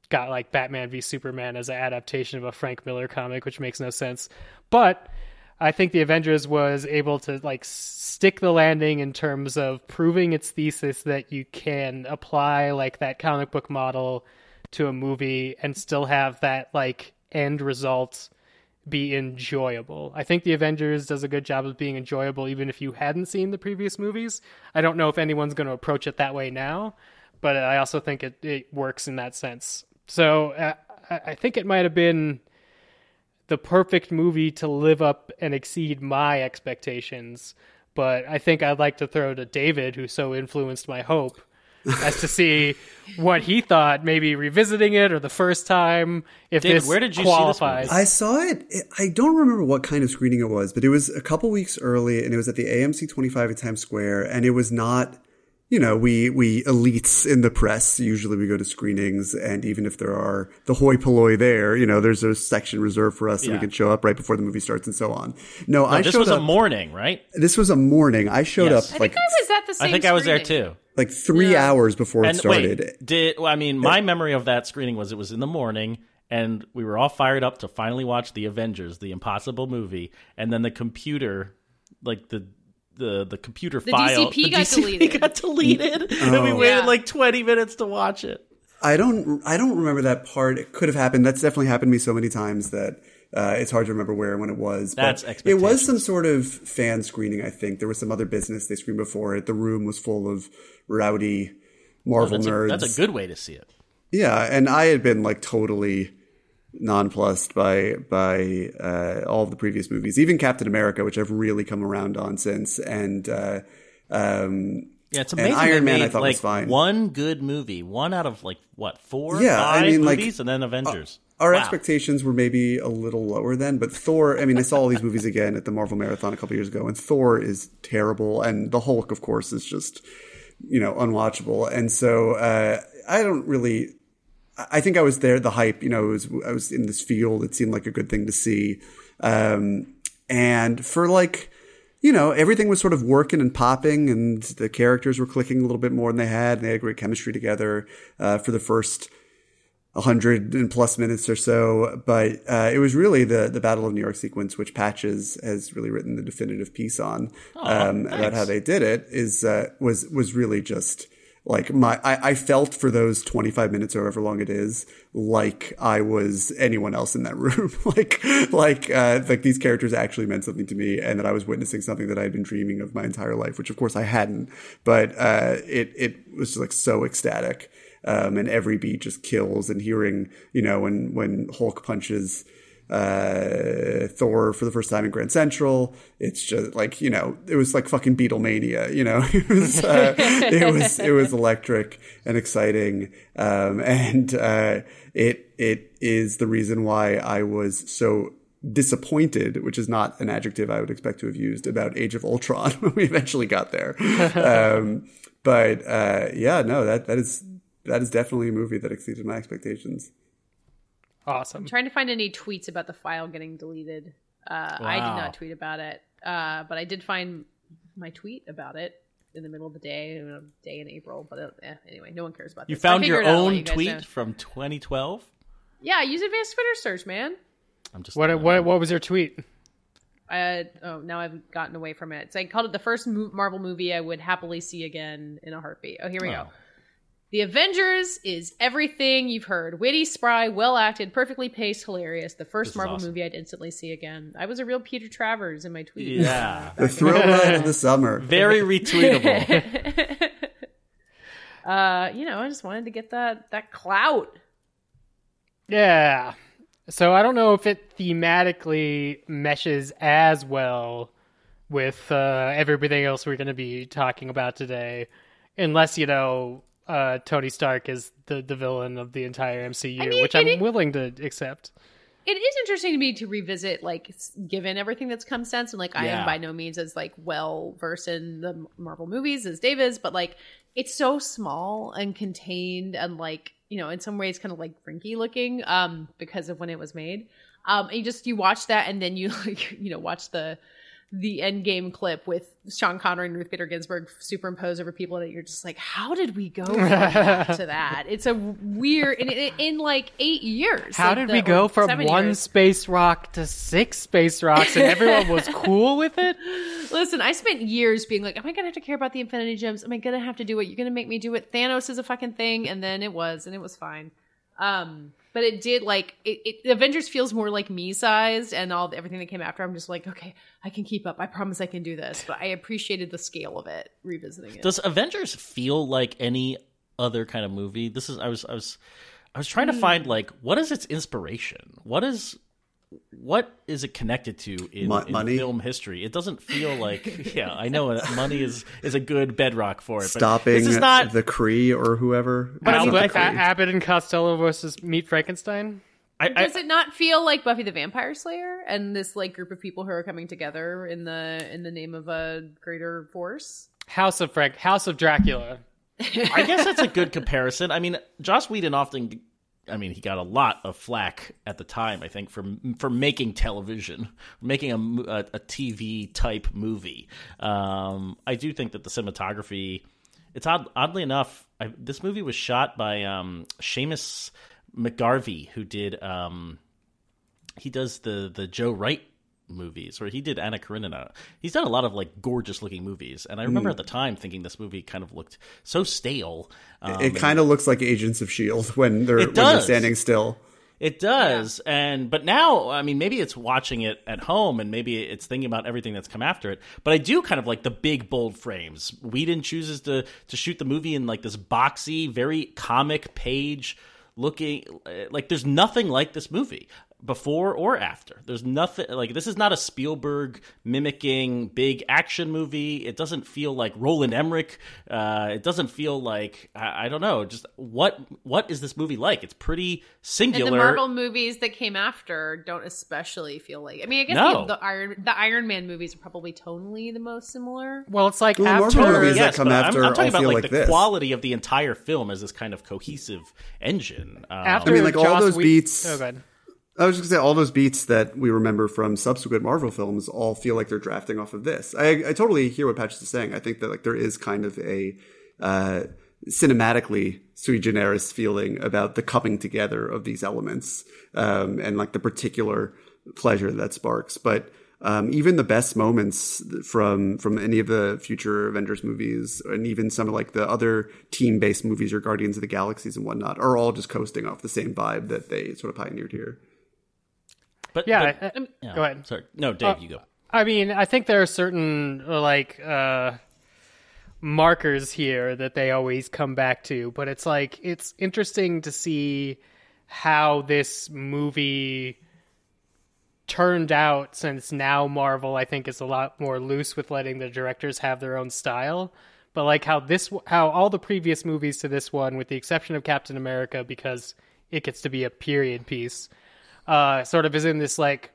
got like Batman v Superman as an adaptation of a Frank Miller comic, which makes no sense. But I think the Avengers was able to like stick the landing in terms of proving its thesis that you can apply like that comic book model to a movie and still have that like end result be enjoyable. I think the Avengers does a good job of being enjoyable even if you hadn't seen the previous movies. I don't know if anyone's going to approach it that way now, but I also think it, it works in that sense. So uh, I think it might have been the perfect movie to live up and exceed my expectations. But I think I'd like to throw to David, who so influenced my hope, as to see what he thought, maybe revisiting it or the first time, if David, this where did you qualifies. See this I saw it, I don't remember what kind of screening it was, but it was a couple weeks early and it was at the A M C twenty-five at Times Square, and it was not... You know, we, we elites in the press, usually we go to screenings, and even if there are the hoi polloi there, you know, there's a section reserved for us yeah. and we can show up right before the movie starts and so on. No, no I this showed was up, a morning, right? This was a morning. I showed yes. up I like, think I was at the same I think screening. I was there too. Like three yeah. hours before and it started. Wait, did, well, I mean, my memory of that screening was it was in the morning. And we were all fired up to finally watch The Avengers, the impossible movie. And then the computer, like the... The, the computer the file. D C P the got D C P deleted. got deleted. Oh. And we waited yeah. like twenty minutes to watch it. I don't I don't remember that part. It could have happened. That's definitely happened to me so many times that uh, it's hard to remember where and when it was. That's but it was some sort of fan screening, I think. There was some other business they screened before it. The room was full of rowdy Marvel oh, that's nerds. A, that's a good way to see it. Yeah, and I had been like totally nonplussed by by uh, all of the previous movies, even Captain America, which I've really come around on since, and uh, um, yeah, it's amazing. And Iron Man, made, I thought like, was fine. One good movie, one out of like what four, yeah, five I mean, movies, like, and then Avengers. Uh, our wow. expectations were maybe a little lower then, but Thor. I mean, I saw all these movies again at the Marvel Marathon a couple years ago, and Thor is terrible, and the Hulk, of course, is just you know unwatchable, and so uh, I don't really. I think I was there, the hype, you know, it was, I was in this field. It seemed like a good thing to see. Um, and for like, you know, everything was sort of working and popping, and the characters were clicking a little bit more than they had. And they had great chemistry together uh, for the first hundred and plus minutes or so. But uh, it was really the the Battle of New York sequence, which Patches has really written the definitive piece on oh, um, nice. about how they did it, is uh, was was really just... Like my, I, I felt for those twenty-five minutes or however long it is, like I was anyone else in that room. like, like, uh, like these characters actually meant something to me, and that I was witnessing something that I had been dreaming of my entire life, which of course I hadn't. But uh, it, it was just like so ecstatic, um, and every beat just kills. And hearing, you know, when when Hulk punches uh Thor for the first time in Grand Central, it's just like, you know, it was like fucking Beatlemania, you know. it was uh, it was it was electric and exciting, um and uh it it is the reason why I was so disappointed, which is not an adjective I would expect to have used, about Age of Ultron when we eventually got there. um but uh yeah no that that is that is definitely a movie that exceeded my expectations. Awesome. I'm trying to find any tweets about the file getting deleted. Uh, wow. I did not tweet about it, uh, but I did find my tweet about it in the middle of the day, a day in April. But eh, anyway, no one cares about that. You found your own you tweet know. from twenty twelve? Yeah, use advanced Twitter search, man. I'm just what what, what was your tweet? Uh, oh, now I've gotten away from it. So I called it the first Marvel movie I would happily see again in a heartbeat. Oh, here we oh. go. The Avengers is everything you've heard. Witty, spry, well-acted, perfectly paced, hilarious. The first Marvel awesome. movie I'd instantly see again. I was a real Peter Travers in my tweet. Yeah. The thrill ride of the summer. Very retweetable. uh, you know, I just wanted to get that, that clout. Yeah. So I don't know if it thematically meshes as well with uh, everything else we're going to be talking about today. Unless, you know... Uh, Tony Stark is the, the villain of the entire M C U, I mean, which I'm is, willing to accept. It is interesting to me to revisit, like, given everything that's come since, and like yeah. I am by no means as like well versed in the Marvel movies as Dave is, but like it's so small and contained, and like, you know, in some ways kind of like frinky looking, um, because of when it was made. Um, and you just you watch that, and then you like you know watch the the Endgame clip with Sean Connery and Ruth Bader Ginsburg superimposed over people that you're just like, how did we go from that to that? It's a weird, in, in like eight years. How did we go from one years. space rock to six space rocks and everyone was cool with it? Listen, I spent years being like, am I going to have to care about the Infinity Gems? Am I going to have to do it? You're going to make me do it. Thanos is a fucking thing. And then it was, and it was fine. Um, but it did like it, it the Avengers feels more like me sized, and all everything that came after, I'm just like, okay, I can keep up. I promise I can do this. But I appreciated the scale of it, revisiting it. Does Avengers feel like any other kind of movie? This is I was I was I was trying to find like what is its inspiration? What is what is it connected to in, in film history? It doesn't feel like yeah, I know money is, is a good bedrock for it. Stopping but this is not the Kree or whoever. But I mean, like Abbott and Costello versus Meet Frankenstein. I, I, Does it not feel like Buffy the Vampire Slayer and this like group of people who are coming together in the in the name of a greater force? House of Frank, House of Dracula. I guess that's a good comparison. I mean, Joss Whedon often. I mean, he got a lot of flack at the time, I think, for for making television, making a, a, a T V-type movie. Um, I do think that the cinematography, it's odd, oddly enough, I, this movie was shot by um, Seamus McGarvey, who did, um, he does the, the Joe Wright movies, or he did Anna Karenina. He's done a lot of like gorgeous looking movies, and I remember mm. at the time thinking this movie kind of looked so stale. Um, it kind of looks like Agents of S H I E L D when they're, when they're standing still. It does, yeah. and but now, I mean, maybe it's watching it at home, and maybe it's thinking about everything that's come after it. But I do kind of like the big, bold frames. Whedon chooses to to shoot the movie in like this boxy, very comic page looking. Like there's nothing like this movie. Before or after. There's nothing like this is not a Spielberg mimicking big action movie. It doesn't feel like Roland Emmerich. Uh, it doesn't feel like I, I don't know. Just what what is this movie like? It's pretty singular. And the Marvel movies that came after don't especially feel like. I mean, I guess no. the, the Iron the Iron Man movies are probably tonally the most similar. Well, it's like Ooh, after Marvel movies yes, that come after. I'm, I'm talking about like, like the this. quality of the entire film as this kind of cohesive engine. Um, after I mean, like Joss all those we- beats. Oh, God. I was just going to say, all those beats that we remember from subsequent Marvel films all feel like they're drafting off of this. I, I totally hear what Patches is saying. I think that like there is kind of a uh, cinematically sui generis feeling about the coming together of these elements um, and like the particular pleasure that sparks. But um, even the best moments from from any of the future Avengers movies and even some of like the other team-based movies or Guardians of the Galaxies and whatnot are all just coasting off the same vibe that they sort of pioneered here. But, yeah, but, I, I, yeah, go ahead. Sorry. No, Dave, uh, you go. I mean, I think there are certain like uh, markers here that they always come back to, but it's like it's interesting to see how this movie turned out since now Marvel, I think, is a lot more loose with letting the directors have their own style. But like how this, how all the previous movies to this one, with the exception of Captain America, because it gets to be a period piece. Uh, sort of is in this like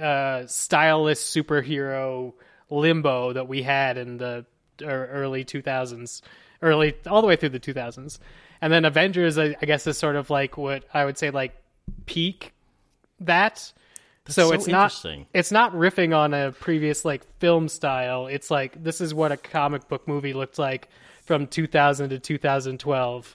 uh, stylish superhero limbo that we had in the early two thousands, early all the way through the two thousands, and then Avengers, I, I guess, is sort of like what I would say like peak that. That's so, so it's not it's not riffing on a previous like film style. It's like this is what a comic book movie looked like from two thousand to two thousand twelve,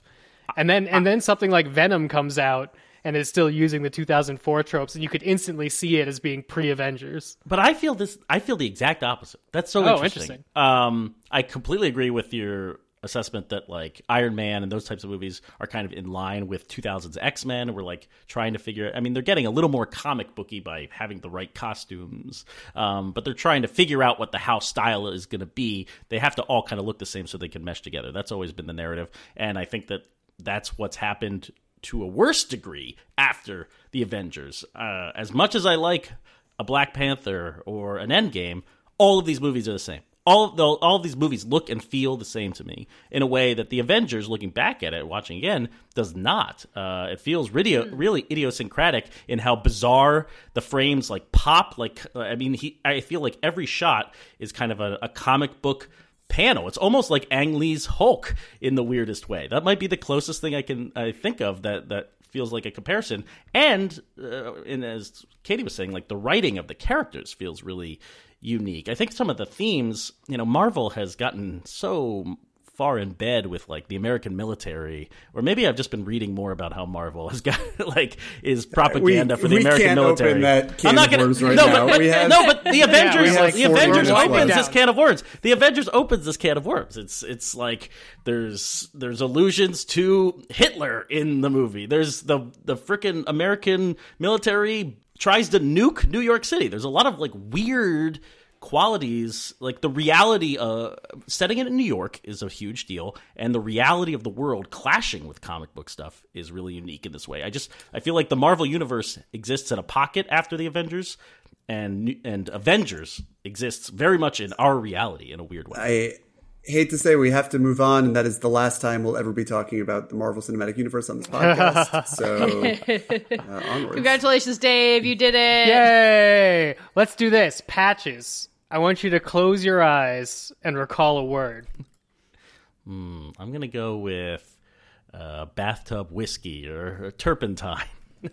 and then and then something like Venom comes out. And is still using the two thousand four tropes, and you could instantly see it as being pre-Avengers. But I feel this. I feel the exact opposite. That's so oh, interesting. interesting. Um, I completely agree with your assessment that like Iron Man and those types of movies are kind of in line with two thousands X-Men. We're like trying to figure. I mean, they're getting a little more comic booky by having the right costumes, um, but they're trying to figure out what the house style is going to be. They have to all kind of look the same so they can mesh together. That's always been the narrative, and I think that that's what's happened. To a worse degree after the Avengers. Uh, as much as I like a Black Panther or an Endgame, all of these movies are the same. All of, the, all of these movies look and feel the same to me in a way that the Avengers, looking back at it, watching again, does not. Uh, it feels really, really idiosyncratic in how bizarre the frames like pop. Like I mean, he, I feel like every shot is kind of a, a comic book panel. It's almost like Ang Lee's Hulk in the weirdest way. That might be the closest thing I can I think of that that feels like a comparison. And, uh, and as Katie was saying, like the writing of the characters feels really unique. I think some of the themes, you know, Marvel has gotten so far in bed with like the American military, or maybe I've just been reading more about how Marvel has got like is propaganda uh, we, for the we American can't military. Open that can I'm not going right no, to. No, but the Avengers, yeah, like the Avengers opens this can of worms. The Avengers opens this can of worms. It's it's like there's there's allusions to Hitler in the movie. There's the the frickin' American military tries to nuke New York City. There's a lot of like weird qualities, like the reality uh setting it in New York is a huge deal, and the reality of the world clashing with comic book stuff is really unique in this way. I just I feel like the Marvel universe exists in a pocket after the Avengers, and and Avengers exists very much in our reality in a weird way. I hate to say we have to move on, and that is the last time we'll ever be talking about the Marvel Cinematic Universe on this podcast. So uh, onwards. Congratulations, Dave, you did it. Yay. Let's do this. Patches, I want you to close your eyes and recall a word. Mm, I'm going to go with uh, bathtub whiskey or, or turpentine.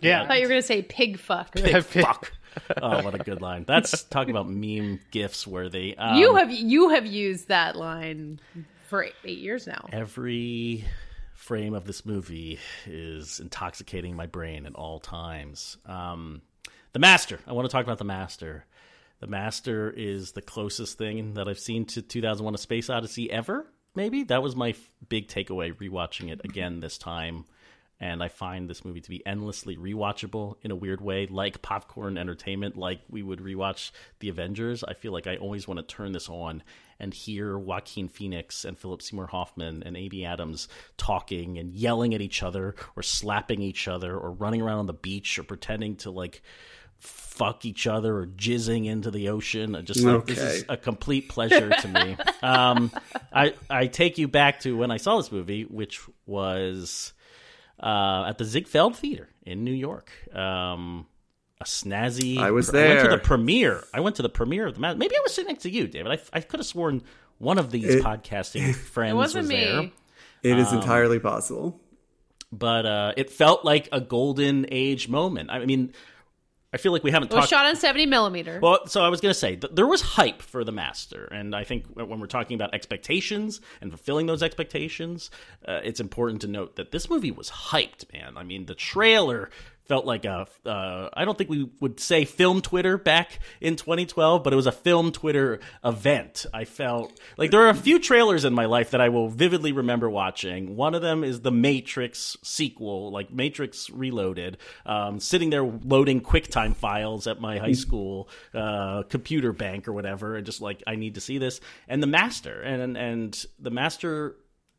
Yeah. I thought you were going to say pig fuck. Pig fuck. Oh, what a good line. That's talking about meme gifs worthy. Um, you have you have used that line for eight, eight years now. Every frame of this movie is intoxicating my brain at all times. Um, the Master. I want to talk about The Master. The Master is the closest thing that I've seen to two thousand one: A Space Odyssey ever, maybe. That was my f- big takeaway rewatching it again this time. And I find this movie to be endlessly rewatchable in a weird way, like popcorn entertainment, like we would rewatch The Avengers. I feel like I always want to turn this on and hear Joaquin Phoenix and Philip Seymour Hoffman and Amy Adams talking and yelling at each other or slapping each other or running around on the beach or pretending to, like, fuck each other or jizzing into the ocean. I just okay. Like, this is a complete pleasure to me. um, I I take you back to when I saw this movie, which was uh, at the Ziegfeld Theater in New York. Um, a snazzy. I was there. I went to the premiere. I went to the premiere of the movie. Maybe I was sitting next to you, David. I I could have sworn one of these it, podcasting friends it wasn't was me. There. It is um, entirely possible. But uh, it felt like a golden age moment. I mean, I feel like we haven't well, talked... It was shot on seventy millimeter. Well, so I was going to say, th- there was hype for The Master. And I think when we're talking about expectations and fulfilling those expectations, uh, it's important to note that this movie was hyped, man. I mean, the trailer felt like a... Uh, I don't think we would say film Twitter back in twenty twelve, but it was a film Twitter event. I felt... Like, there are a few trailers in my life that I will vividly remember watching. One of them is the Matrix sequel, like Matrix Reloaded, um, sitting there loading QuickTime files at my high school uh, computer bank or whatever, and just like, I need to see this. And The Master. And, and The Master...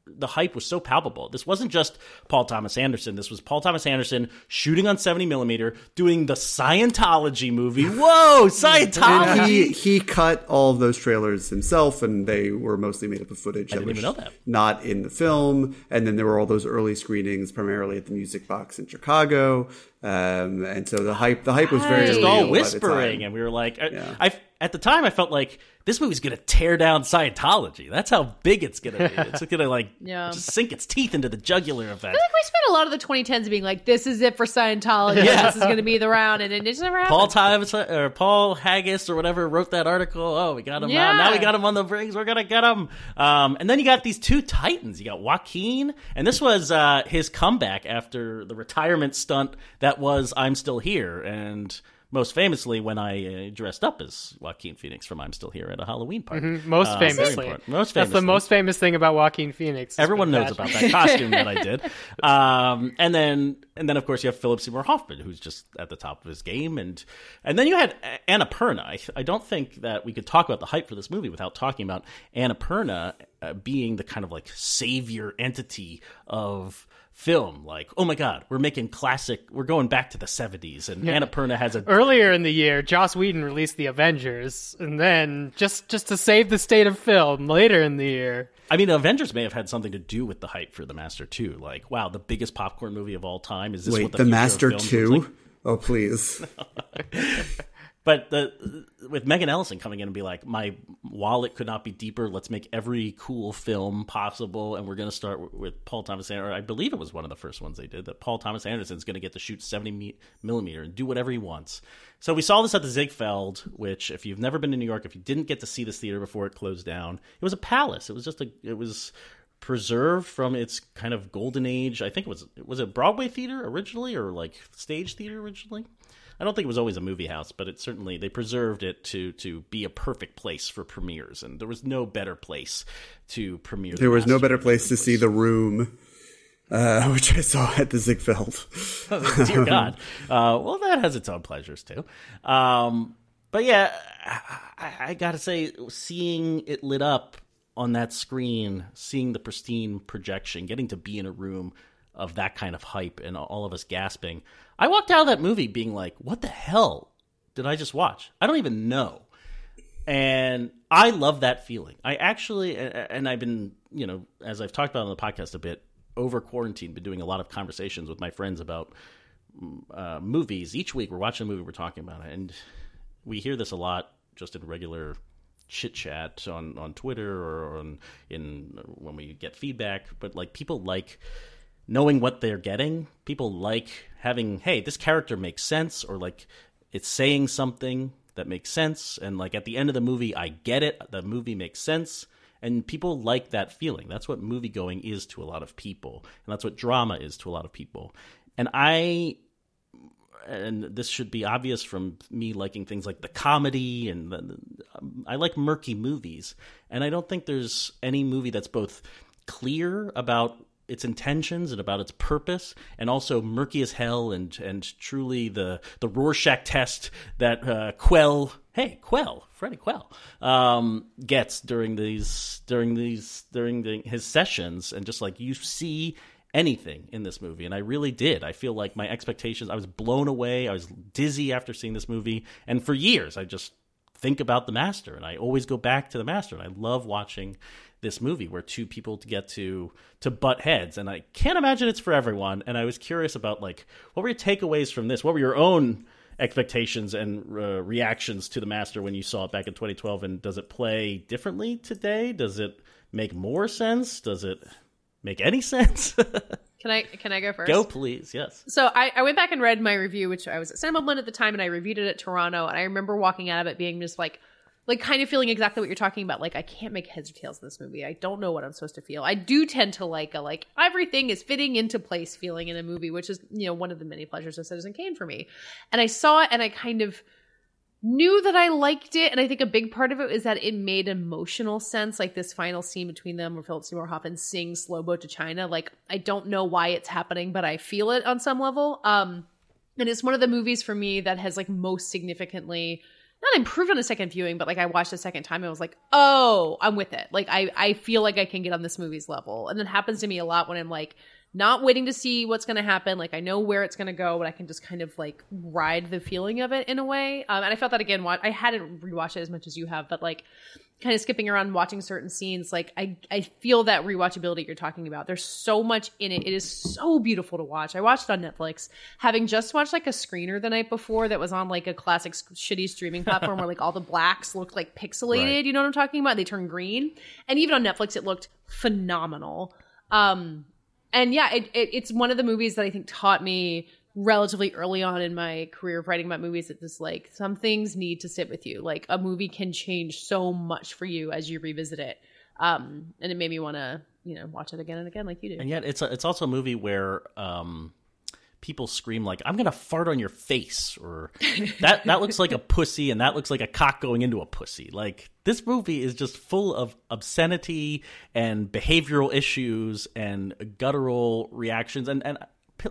The hype was so palpable. This wasn't just Paul Thomas Anderson. This was Paul Thomas Anderson shooting on seventy millimeter, doing the Scientology movie. Whoa, Scientology! He, he cut all of those trailers himself, and they were mostly made up of footage. I didn't even know that. Not in the film. And then there were all those early screenings, primarily at the Music Box in Chicago. Um, and so the hype, the hype was very just real all whispering, and we were like, yeah. I, I at the time I felt like this movie's gonna tear down Scientology. That's how big it's gonna be. It's gonna like yeah. just sink its teeth into the jugular of that. I feel like we spent a lot of the twenty tens being like, this is it for Scientology. Yeah. This is gonna be the round, and it just never happened. Paul Thomas or Paul Haggis or whatever wrote that article. Oh, we got him yeah. out. Now we got him on the brings. We're gonna get him. Um, and then you got these two titans. You got Joaquin, and this was uh, his comeback after the retirement stunt that. That was I'm Still Here, and most famously when I uh, dressed up as Joaquin Phoenix from I'm Still Here at a Halloween party. Mm-hmm. Most, uh, famously. Most famously. That's the most famous thing about Joaquin Phoenix. Everyone knows about that costume that I did. Um, and then, and then of course, you have Philip Seymour Hoffman, who's just at the top of his game. And and then you had Annapurna. I, I don't think that we could talk about the hype for this movie without talking about Annapurna uh, being the kind of like savior entity of film, like, oh my god, we're making classic, we're going back to the seventies, and yeah. Annapurna has a... Earlier in the year, Joss Whedon released The Avengers, and then, just, just to save the state of film, later in the year... I mean, Avengers may have had something to do with the hype for The Master two, like, wow, the biggest popcorn movie of all time, is this Wait, what the, the Master two? Like? Oh, please. But the, with Megan Ellison coming in and be like, my while it could not be deeper, let's make every cool film possible. And we're going to start w- with Paul Thomas Anderson. I believe it was one of the first ones they did, that Paul Thomas Anderson's going to get to shoot seventy millimeter and do whatever he wants. So we saw this at the Ziegfeld, which if you've never been to New York, if you didn't get to see this theater before it closed down, it was a palace. It was just a, it was preserved from its kind of golden age. I think it was, was it Broadway theater originally, or like stage theater originally? I don't think it was always a movie house, but it certainly, they preserved it to to be a perfect place for premieres, and there was no better place to premiere. There was no better place to see The Room, uh, which I saw at the Ziegfeld. Dear God. Uh, well, that has its own pleasures too. Um, but yeah, I, I gotta say, seeing it lit up on that screen, seeing the pristine projection, getting to be in a room of that kind of hype and all of us gasping. I walked out of that movie being like, what the hell did I just watch? I don't even know. And I love that feeling. I actually, and I've been, you know, as I've talked about on the podcast a bit, over quarantine, been doing a lot of conversations with my friends about uh, movies. Each week we're watching a movie, we're talking about it. And we hear this a lot just in regular chit-chat on, on Twitter or on, in when we get feedback. But like people like... knowing what they're getting, people like having, hey, this character makes sense, or like it's saying something that makes sense. And like at the end of the movie, I get it. The movie makes sense. And people like that feeling. That's what movie going is to a lot of people. And that's what drama is to a lot of people. And I, and this should be obvious from me liking things like the comedy, and the, I like murky movies. And I don't think there's any movie that's both clear about its intentions and about its purpose, and also murky as hell, and and truly the the Rorschach test that uh, Quell, hey Quell, Freddie Quell, um, gets during these during these during the, his sessions, and just like you see anything in this movie, and I really did. I feel like my expectations, I was blown away. I was dizzy after seeing this movie, and for years I just think about the master, and I always go back to the master, and I love watching this movie where two people get to to butt heads, and I can't imagine it's for everyone. And I was curious about like, what were your takeaways from this? What were your own expectations and uh, reactions to The Master when you saw it back in twenty twelve? And does it play differently today? Does it make more sense? Does it make any sense? Can I can I go first? Go, please. Yes. So I, I went back and read my review, which I was at Cinema Blend at the time, and I reviewed it at Toronto, and I remember walking out of it being just like, like kind of feeling exactly what you're talking about. Like, I can't make heads or tails of this movie. I don't know what I'm supposed to feel. I do tend to like a like everything is fitting into place feeling in a movie, which is, you know, one of the many pleasures of Citizen Kane for me. And I saw it and I kind of knew that I liked it. And I think a big part of it is that it made emotional sense. Like this final scene between them where Philip Seymour Hoffman sings Slow Boat to China. Like, I don't know why it's happening, but I feel it on some level. Um, and it's one of the movies for me that has like most significantly not improved on a second viewing, but like I watched a second time and I was like, oh, I'm with it. Like I, I feel like I can get on this movie's level. And that happens to me a lot when I'm like not waiting to see what's going to happen. Like I know where it's going to go, but I can just kind of like ride the feeling of it in a way. Um, and I felt that again, watch, I hadn't rewatched it as much as you have, but like kind of skipping around watching certain scenes. Like I, I feel that rewatchability you're talking about. There's so much in it. It is so beautiful to watch. I watched it on Netflix, having just watched like a screener the night before that was on like a classic shitty streaming platform where like all the blacks looked like pixelated. Right. You know what I'm talking about? They turned green. And even on Netflix, it looked phenomenal. Um, and yeah, it, it, it's one of the movies that I think taught me relatively early on in my career of writing about movies that just like some things need to sit with you. Like a movie can change so much for you as you revisit it. Um, and it made me want to, you know, watch it again and again like you do. And yet it's a, it's also a movie where um, people scream like, I'm going to fart on your face, or that, that looks like a pussy, and that looks like a cock going into a pussy. Like this movie is just full of obscenity and behavioral issues and guttural reactions. And, and,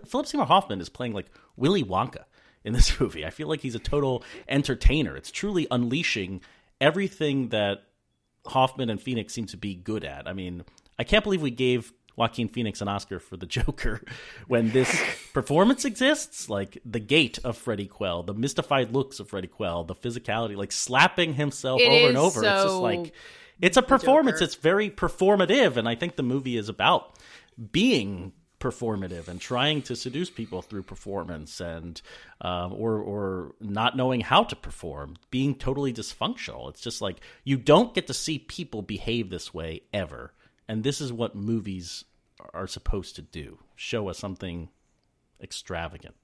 Philip Seymour Hoffman is playing like Willy Wonka in this movie. I feel like he's a total entertainer. It's truly unleashing everything that Hoffman and Phoenix seem to be good at. I mean, I can't believe we gave Joaquin Phoenix an Oscar for The Joker when this performance exists. Like the gait of Freddie Quell, the mystified looks of Freddie Quell, the physicality, like slapping himself it over and over. So it's just like, it's a performance. Joker. It's very performative. And I think the movie is about being performative and trying to seduce people through performance, and um, or or not knowing how to perform, being totally dysfunctional. It's just like, you don't get to see people behave this way ever. And this is what movies are supposed to do. Show us something extravagant.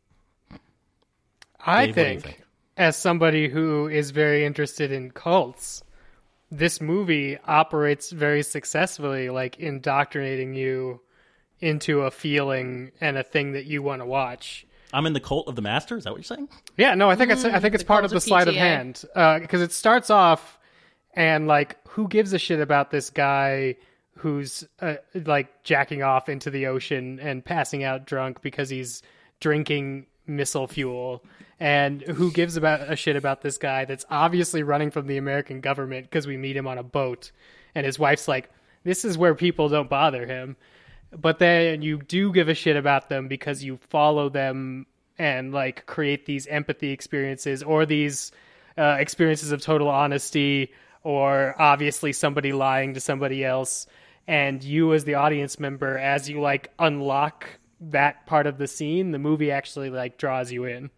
I Dave, think, think as somebody who is very interested in cults, this movie operates very successfully, like indoctrinating you into a feeling and a thing that you want to watch. I'm in the cult of the master. Is that what you're saying? Yeah, no, I think mm, it's, I think it's part of the sleight of hand, uh, because it starts off and like, who gives a shit about this guy who's uh, like jacking off into the ocean and passing out drunk because he's drinking missile fuel, and who gives about a shit about this guy that's obviously running from the American government, because we meet him on a boat and his wife's like, this is where people don't bother him. But then you do give a shit about them because you follow them and like create these empathy experiences, or these uh, experiences of total honesty, or obviously somebody lying to somebody else. And you as the audience member, as you like unlock that part of the scene, the movie actually like draws you in.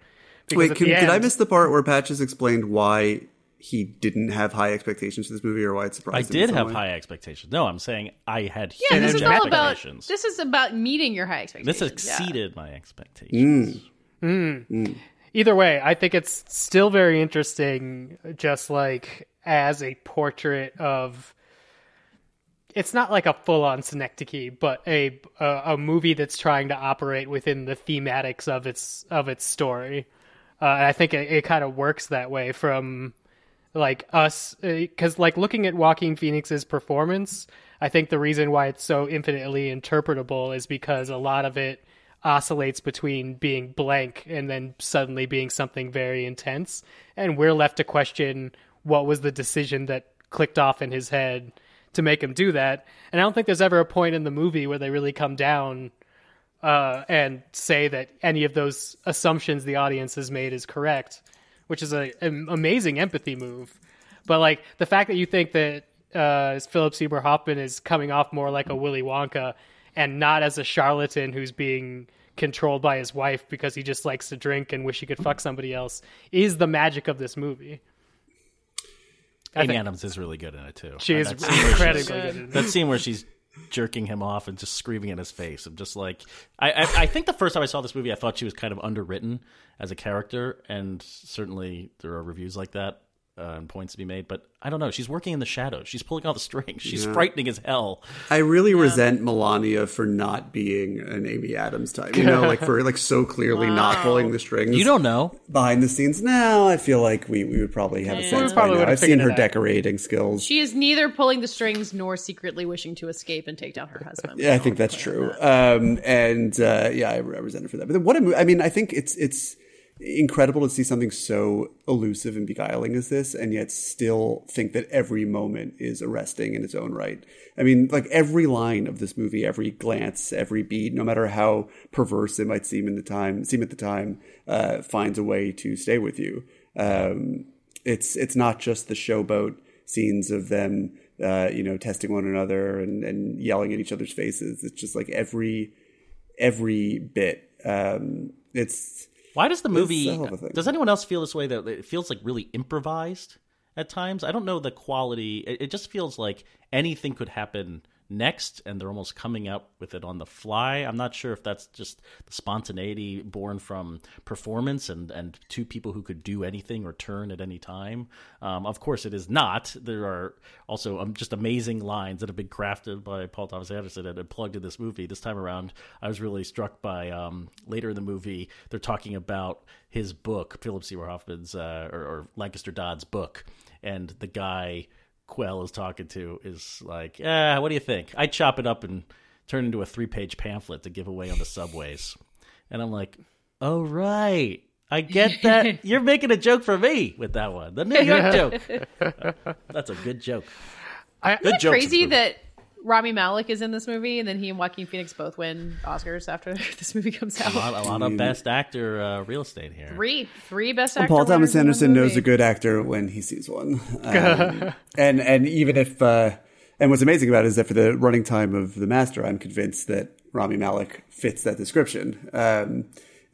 Because wait, can, end, did I miss the part where Patches explained why he didn't have high expectations for this movie, or why it surprised I him? I did have way? high expectations. No, I'm saying I had huge yeah, this is all about, this is about meeting your high expectations. This exceeded yeah. my expectations. Mm. Mm. Mm. Either way, I think it's still very interesting, just like as a portrait of... It's not like a full-on synecdoche, but a, a a movie that's trying to operate within the thematics of its of its story. Uh, and I think it, it kind of works that way from like us, because like looking at Joaquin Phoenix's performance, I think the reason why it's so infinitely interpretable is because a lot of it oscillates between being blank and then suddenly being something very intense, and we're left to question what was the decision that clicked off in his head to make him do that. And I don't think there's ever a point in the movie where they really come down uh, and say that any of those assumptions the audience has made is correct, which is a, an amazing empathy move. But like the fact that you think that uh, Philip Seymour Hoffman is coming off more like a Willy Wonka and not as a charlatan who's being controlled by his wife because he just likes to drink and wish he could fuck somebody else is the magic of this movie. Amy Adams is really good in it too. She is incredibly good in it. That scene where she's jerking him off and just screaming in his face. I'm just like, I, I, I think the first time I saw this movie, I thought she was kind of underwritten as a character, and certainly there are reviews like that uh, and points to be made. But I don't know. She's working in the shadows. She's pulling all the strings. She's yeah. frightening as hell. I really yeah. resent Melania for not being an Amy Adams type. You know, like for like so clearly wow. not pulling the strings. You don't know behind the scenes. Now I feel like we, we would probably have yeah. a sense. By now. I've seen her decorating skills. She is neither pulling the strings nor secretly wishing to escape and take down her husband. yeah, I think that's true. That. Um, and uh, yeah, I, I resent her for that. But what a, I mean, I think it's it's. incredible to see something so elusive and beguiling as this, and yet still think that every moment is arresting in its own right. I mean, like every line of this movie, every glance, every beat, no matter how perverse it might seem in the time, seem at the time, uh, finds a way to stay with you. Um, it's it's not just the showboat scenes of them, uh, you know, testing one another and, and yelling at each other's faces. It's just like every every bit. Um, it's Why does the movie, does anyone else feel this way, that it feels like really improvised at times? I don't know the quality. It, it just feels like anything could happen next, and they're almost coming up with it on the fly. I'm not sure if that's just the spontaneity born from performance and, and two people who could do anything or turn at any time. Um, of course, it is not. There are also um, just amazing lines that have been crafted by Paul Thomas Anderson and, and plugged in this movie. This time around, I was really struck by um, later in the movie, they're talking about his book, Philip Seymour Hoffman's uh, or, or Lancaster Dodd's book, and the guy Quell is talking to is like, eh, what do you think? I chop it up and turn into a three-page pamphlet to give away on the subways. And I'm like, oh, right. I get that. You're making a joke for me with that one. The New York joke. Uh, that's a good joke. Isn't good it joke crazy that Rami Malek is in this movie, and then he and Joaquin Phoenix both win Oscars after this movie comes out? A lot, a lot of best actor uh, real estate here. Three, three best actor. Well, Paul Thomas Anderson knows a good actor when he sees one, um, and and even if uh, and what's amazing about it is that for the running time of The Master, I'm convinced that Rami Malek fits that description. Um,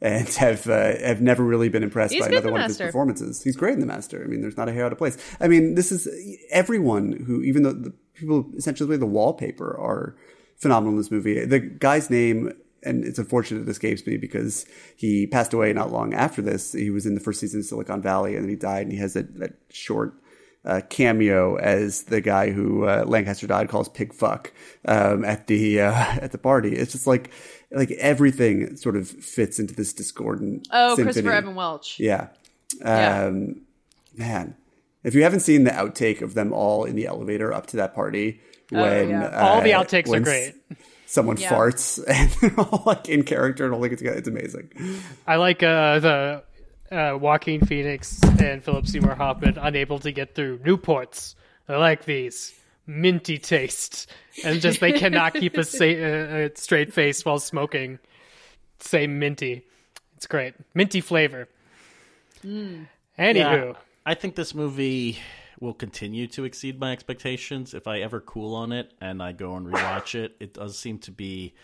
and have uh, have never really been impressed He's by another one master. of his performances. He's great in The Master. I mean, there's not a hair out of place. I mean, this is everyone who, even though the people essentially the wallpaper are phenomenal in this movie. The guy's name, and it's unfortunate it escapes me because he passed away not long after this. He was in the first season of Silicon Valley, and then he died, and he has that, that short uh, cameo as the guy who uh, Lancaster Dodd calls pig fuck um, at the uh, at the party. It's just like. Like everything sort of fits into this discordant Oh, symphony. Christopher Evan Welch. Yeah. Um, yeah. Man. If you haven't seen the outtake of them all in the elevator up to that party. Oh, when yeah. uh, All the outtakes are great. Someone yeah. farts and they're all like in character and all they get together. It's amazing. I like uh, the uh, Joaquin Phoenix and Philip Seymour Hoffman unable to get through Newports. I like these. Minty taste, and just they cannot keep a, sa- a straight face while smoking. Say minty, it's great, minty flavor. Mm. Anywho, yeah, I think this movie will continue to exceed my expectations. If I ever cool on it and I go and rewatch it, it does seem to be.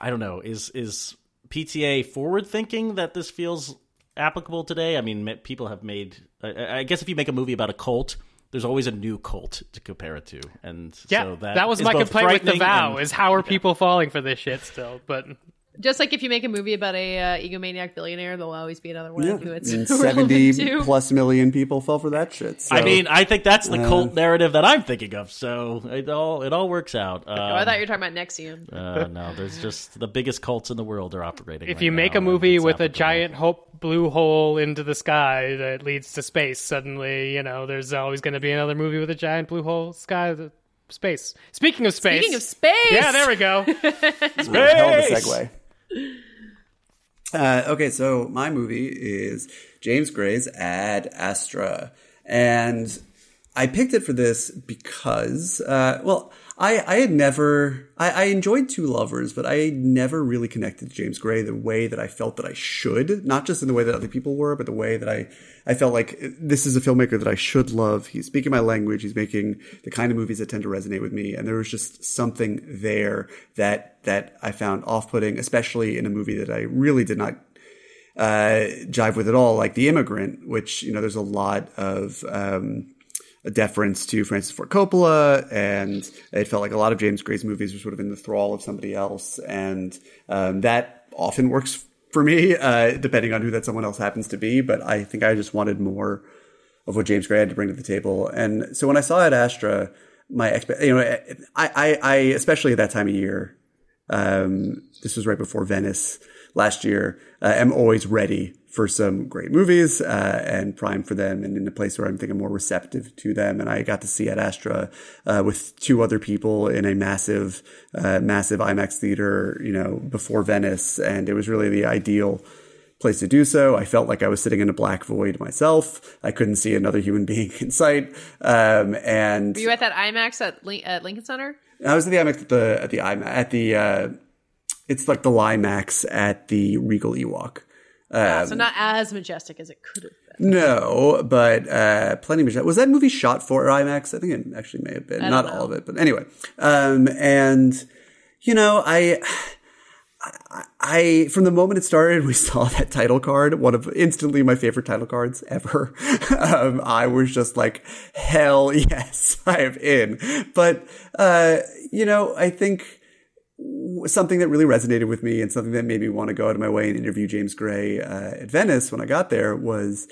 I don't know. Is is P T A forward thinking that this feels applicable today? I mean, people have made. I, I guess if you make a movie about a cult. There's always a new cult to compare it to, and yeah, so that, that was my complaint with The Vow: and, is how are yeah. people falling for this shit still? But just like if you make a movie about a uh, egomaniac billionaire, there'll always be another one yeah. who it's seventy to. plus million people fell for that shit. So. I mean, I think that's the cult uh, narrative that I'm thinking of. So it all it all works out. Um, oh, I thought you were talking about Nexium. uh, no, there's just the biggest cults in the world are operating. If right you make now, a movie with applicable. a giant hope. blue hole into the sky that leads to space, suddenly, you know, there's always going to be another movie with a giant blue hole sky the space. Speaking of space. Speaking of space. Yeah, there we go. Space. Hell of a segue. Uh, okay, so my movie is James Gray's Ad Astra. And I picked it for this because, uh, well, I, I had never – I enjoyed Two Lovers, but I never really connected to James Gray the way that I felt that I should, not just in the way that other people were, but the way that I, I felt like this is a filmmaker that I should love. He's speaking my language. He's making the kind of movies that tend to resonate with me. And there was just something there that that I found off-putting, especially in a movie that I really did not uh, jive with at all, like The Immigrant, which, you know, there's a lot of um, – a deference to Francis Ford Coppola, and it felt like a lot of James Gray's movies were sort of in the thrall of somebody else, and um, that often works for me, uh, depending on who that someone else happens to be, but I think I just wanted more of what James Gray had to bring to the table. And so when I saw Ad Astra, my expe- you know, I, I, I, especially at that time of year, um, this was right before Venice last year, uh, I'm always ready for some great movies uh, and prime for them and in a place where I'm thinking more receptive to them. And I got to see Ad Astra uh, with two other people in a massive, uh, massive IMAX theater, you know, before Venice. And it was really the ideal place to do so. I felt like I was sitting in a black void myself. I couldn't see another human being in sight. Um, and were you at that IMAX at, Link- at Lincoln Center? I was at the IMAX at the, at the IMAX, at the, uh, it's like the LIMAX at the Regal Ewok. Um, yeah, so not as majestic as it could have been. No, but uh, plenty majestic. Was that movie shot for IMAX? I think it actually may have been. Not know. all of it, but anyway. Um, and, you know, I, I, I, from the moment it started, we saw that title card, one of instantly my favorite title cards ever. um, I was just like, hell yes, I am in. But, uh, you know, I think... something that really resonated with me and something that made me want to go out of my way and interview James Gray uh, at Venice when I got there was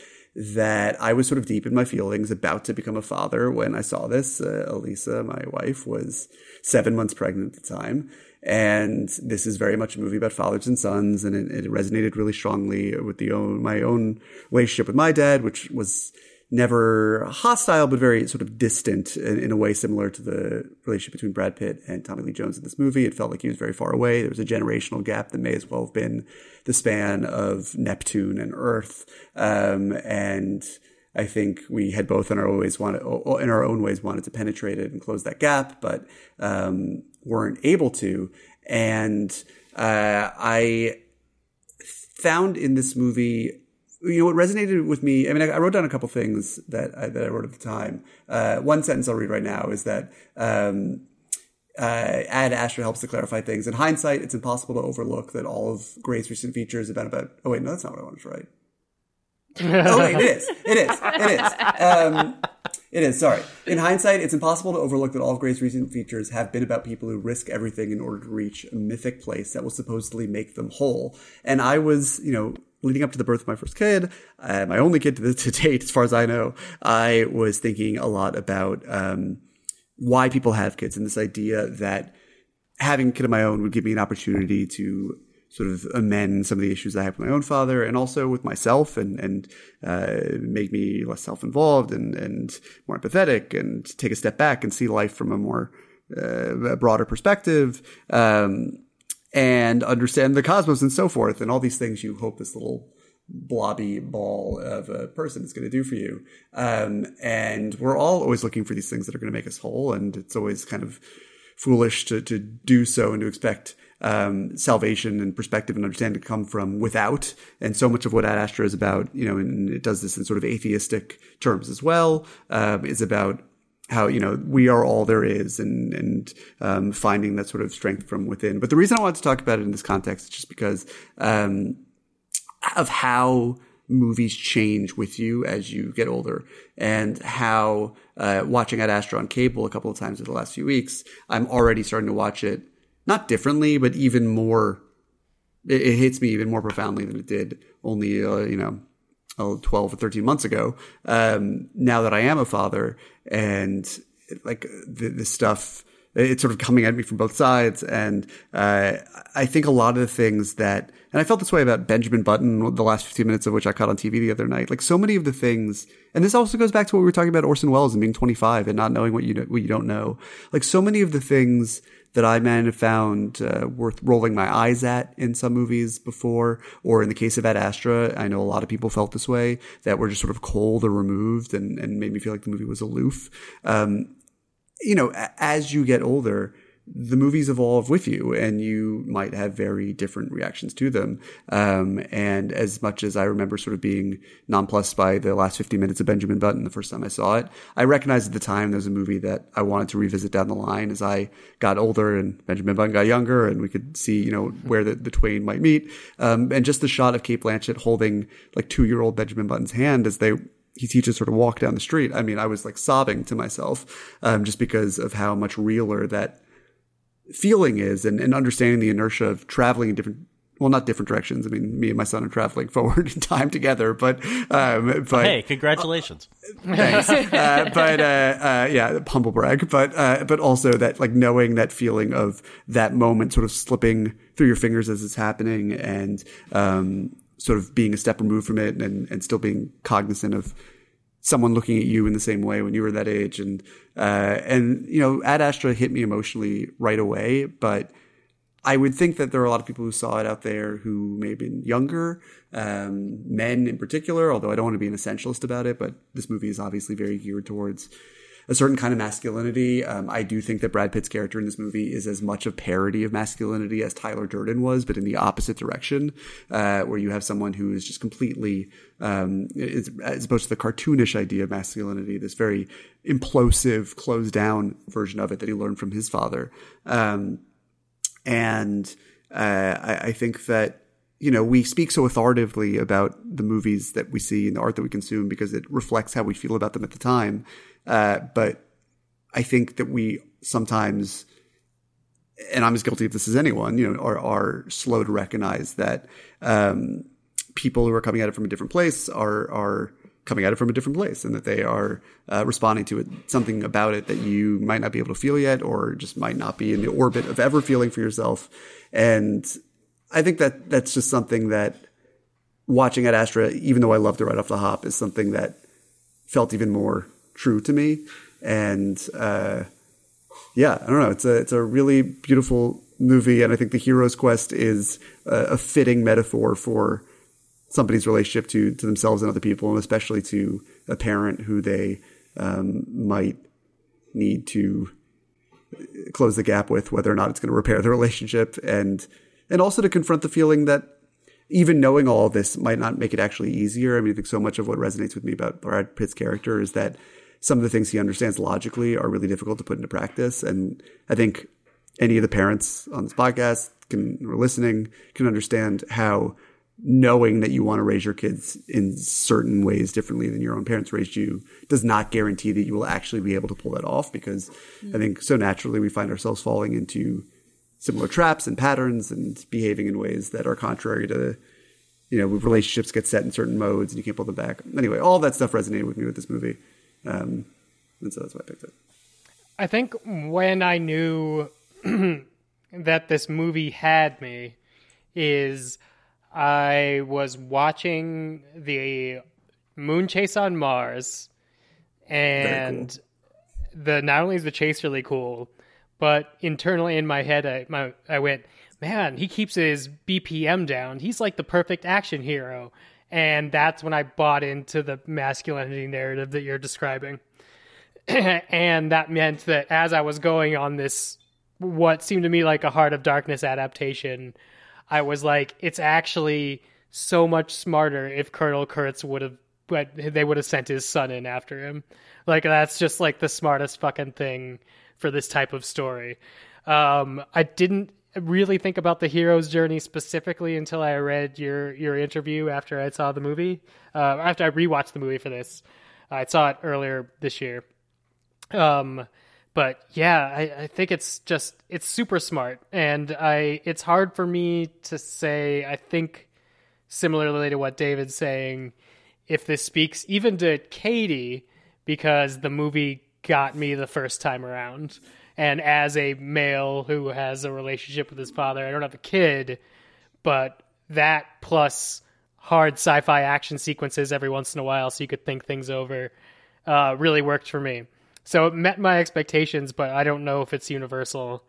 that I was sort of deep in my feelings about to become a father when I saw this. Uh, Elisa, my wife, was seven months pregnant at the time. And this is very much a movie about fathers and sons. And it, it resonated really strongly with the own, my own relationship with my dad, which was never hostile, but very sort of distant in, in a way similar to the relationship between Brad Pitt and Tommy Lee Jones in this movie. It felt like he was very far away. There was a generational gap that may as well have been the span of Neptune and Earth. Um, and I think we had both in our always wanted, in our own ways wanted to penetrate it and close that gap, but um, weren't able to. And uh, I found in this movie... you know, what resonated with me, I mean, I wrote down a couple things that I, that I wrote at the time. Uh, one sentence I'll read right now is that um, Uh, Ad Astra helps to clarify things. In hindsight, it's impossible to overlook that all of Gray's recent features have been about... Oh, wait, no, that's not what I wanted to write. Oh, wait, it is. It is. It is. Um, it is, sorry. In hindsight, it's impossible to overlook that all of Gray's recent features have been about people who risk everything in order to reach a mythic place that will supposedly make them whole. And I was, you know... leading up to the birth of my first kid, uh, my only kid to, the, to date, as far as I know, I was thinking a lot about um, why people have kids and this idea that having a kid of my own would give me an opportunity to sort of amend some of the issues I had with my own father and also with myself and, and uh, make me less self-involved and, and more empathetic and take a step back and see life from a more uh, broader perspective. Um And understand the cosmos and so forth and all these things you hope this little blobby ball of a person is going to do for you. Um, and we're all always looking for these things that are going to make us whole. And it's always kind of foolish to, to do so and to expect um, salvation and perspective and understanding to come from without. And so much of what Ad Astra is about, you know, and it does this in sort of atheistic terms as well, um, is about how, you know, we are all there is and, and, um, finding that sort of strength from within. But the reason I wanted to talk about it in this context is just because, um, of how movies change with you as you get older and how, uh, watching Ad Astra on cable a couple of times in the last few weeks, I'm already starting to watch it not differently, but even more, it, it hits me even more profoundly than it did only, uh, you know, twelve or thirteen months ago, um, now that I am a father and like the, the stuff, it's sort of coming at me from both sides. And uh, I think a lot of the things that, and I felt this way about Benjamin Button, the last fifteen minutes of which I caught on T V the other night, like so many of the things, and this also goes back to what we were talking about Orson Welles and being twenty-five and not knowing what you know, what you don't know. Like so many of the things that I might have found uh, worth rolling my eyes at in some movies before, or in the case of Ad Astra, I know a lot of people felt this way, that were just sort of cold or removed and, and made me feel like the movie was aloof. Um, you know, as you get older, the movies evolve with you and you might have very different reactions to them. Um, and as much as I remember sort of being nonplussed by the last fifty minutes of Benjamin Button the first time I saw it, I recognized at the time there was a movie that I wanted to revisit down the line as I got older and Benjamin Button got younger and we could see, you know, where the, the twain might meet. Um, and just the shot of Cate Blanchett holding like two-year-old Benjamin Button's hand as they he teaches sort of walk down the street. I mean, I was like sobbing to myself um, just because of how much realer that feeling is and, and understanding the inertia of traveling in different, well, not different directions. I mean, me and my son are traveling forward in time together, but, um, but hey, congratulations. Uh, thanks. uh, but, uh, uh, yeah, humble brag, but, uh, but also that like knowing that feeling of that moment sort of slipping through your fingers as it's happening and, um, sort of being a step removed from it and, and still being cognizant of someone looking at you in the same way when you were that age. And, uh, and, you know, Ad Astra hit me emotionally right away, but I would think that there are a lot of people who saw it out there who may have been younger, um, men in particular, although I don't want to be an essentialist about it, but this movie is obviously very geared towards a certain kind of masculinity. Um, I do think that Brad Pitt's character in this movie is as much a parody of masculinity as Tyler Durden was, but in the opposite direction, uh, where you have someone who is just completely, um, is, as opposed to the cartoonish idea of masculinity, this very implosive, closed down version of it that he learned from his father. Um, and, uh, I, I think that, you know, we speak so authoritatively about the movies that we see and the art that we consume because it reflects how we feel about them at the time. Uh, but I think that we sometimes, and I'm as guilty of this as anyone, you know, are, are slow to recognize that um, people who are coming at it from a different place are are coming at it from a different place and that they are uh, responding to it, something about it that you might not be able to feel yet or just might not be in the orbit of ever feeling for yourself. And I think that that's just something that watching Ad Astra, even though I loved it right off the hop, is something that felt even more true to me. And uh, yeah, I don't know. It's a it's a really beautiful movie. And I think the hero's quest is a, a fitting metaphor for somebody's relationship to, to themselves and other people, and especially to a parent who they um, might need to close the gap with, whether or not it's going to repair the relationship. And And also to confront the feeling that even knowing all of this might not make it actually easier. I mean, I think so much of what resonates with me about Brad Pitt's character is that some of the things he understands logically are really difficult to put into practice. And I think any of the parents on this podcast can, who are listening, can understand how knowing that you want to raise your kids in certain ways differently than your own parents raised you does not guarantee that you will actually be able to pull that off, because mm. I think so naturally we find ourselves falling into similar traps and patterns and behaving in ways that are contrary to, you know, relationships get set in certain modes and you can't pull them back. Anyway, all that stuff resonated with me with this movie. Um, and so that's why I picked it. I think when I knew that this movie had me is I was watching the Moon Chase on Mars, and cool. the not only is the chase really cool, but internally in my head, I my, I went, man, he keeps his B P M down. He's like the perfect action hero. And that's when I bought into the masculinity narrative that you're describing. And that meant that as I was going on this, what seemed to me like a Heart of Darkness adaptation, I was like, it's actually so much smarter if Colonel Kurtz would have, but they would have sent his son in after him. Like, that's just like the smartest fucking thing for this type of story. Um, I didn't really think about the hero's journey specifically until I read your your interview after I saw the movie. Uh, after I rewatched the movie for this, I saw it earlier this year. Um, but yeah, I, I think it's just it's super smart, and I it's hard for me to say. I think similarly to what David's saying, if this speaks even to Katie, because the movie got me the first time around. And as a male who has a relationship with his father, I don't have a kid, but that plus hard sci-fi action sequences every once in a while so you could think things over uh, really worked for me. So it met my expectations, but I don't know if it's universal.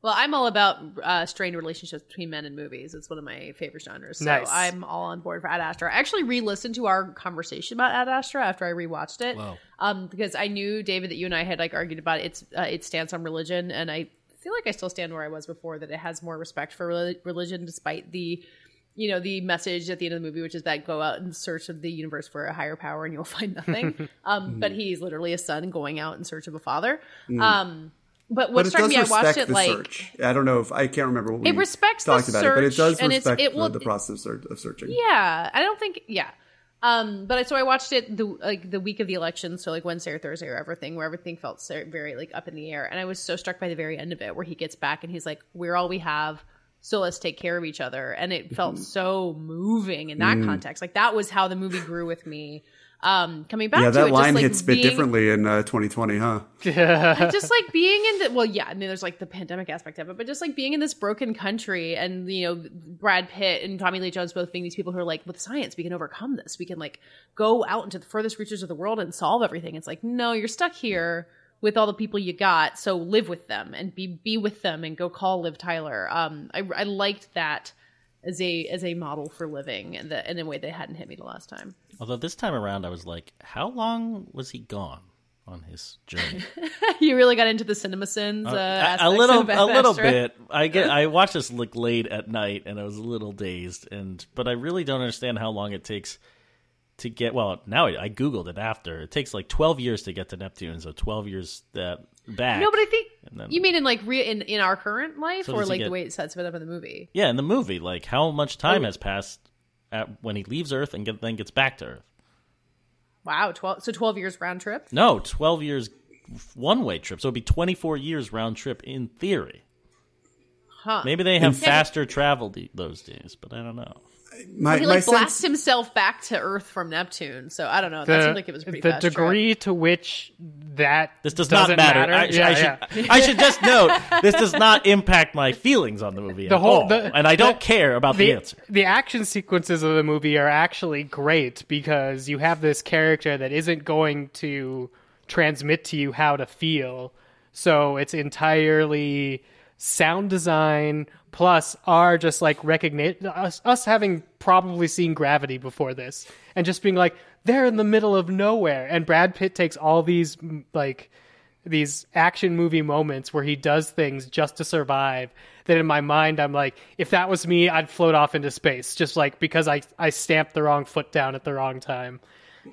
Well, I'm all about uh, strained relationships between men and movies. It's one of my favorite genres. So nice. I'm all on board for Ad Astra. I actually re-listened to our conversation about Ad Astra after I rewatched it. Wow. Um, because I knew, David, that you and I had like argued about its uh, its stance on religion. And I feel like I still stand where I was before, that it has more respect for re- religion despite the, you know, the message at the end of the movie, which is that go out in search of the universe for a higher power and you'll find nothing. um, mm. But he's literally a son going out in search of a father. Mm. Um But what but struck me, I watched it like search. I don't know if I can't remember what we it respects talked the search, about, it, but it does respect it will, the, the process of searching. Yeah, I don't think yeah. Um, but I, so I watched it the like the week of the election, so like Wednesday or Thursday or everything, where everything felt very like up in the air, and I was so struck by the very end of it, where he gets back and he's like, "We're all we have, so let's take care of each other," and it felt mm-hmm. so moving in that mm. context. Like that was how the movie grew with me. Um, coming back yeah, to it, yeah, that line just, like, hits a bit differently in uh, twenty twenty, huh? Like, just like being in the well, yeah, I mean, there's like the pandemic aspect of it, but just like being in this broken country, and you know, Brad Pitt and Tommy Lee Jones both being these people who are like, with science, we can overcome this. We can like go out into the furthest reaches of the world and solve everything. It's like, no, you're stuck here with all the people you got, so live with them and be be with them and go call Liv Tyler. Um, I, I liked that. As a as a model for living, and in a way they hadn't hit me the last time. Although this time around, I was like, "How long was he gone on his journey?" You really got into the CinemaSins. Uh, uh, a, a little, a little bit. I get. I watched this like late at night, and I was a little dazed. And but I really don't understand how long it takes to get. Well, now I, I googled it after. It takes like twelve years to get to Neptune, so twelve years that back. No, but I think. Then, you mean in like re- in, in our current life, so or like get, the way it sets it up in the movie? Yeah, in the movie, like how much time oh. has passed at, when he leaves Earth and get, then gets back to Earth? Wow, twelve. So twelve years round trip? No, twelve years one way trip. So it'd be twenty-four years round trip in theory. Huh? Maybe they have yeah, faster travel de- those days, but I don't know. My, well, he like blasts sense... himself back to Earth from Neptune, so I don't know. That the, seemed like it was pretty. The degree trip. To which that this does not matter. matter. I, yeah, I, yeah. Should, I should just note this does not impact my feelings on the movie the at whole, all, the, and I don't the, care about the, the answer. The action sequences of the movie are actually great because you have this character that isn't going to transmit to you how to feel, so it's entirely sound design. Plus, are just like recognize us, us having probably seen Gravity before this, and just being like they're in the middle of nowhere. And Brad Pitt takes all these like these action movie moments where he does things just to survive. That in my mind, I'm like, if that was me, I'd float off into space, just like because I I stamped the wrong foot down at the wrong time.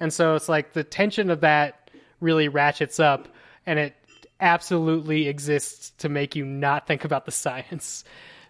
And so it's like the tension of that really ratchets up, and it absolutely exists to make you not think about the science,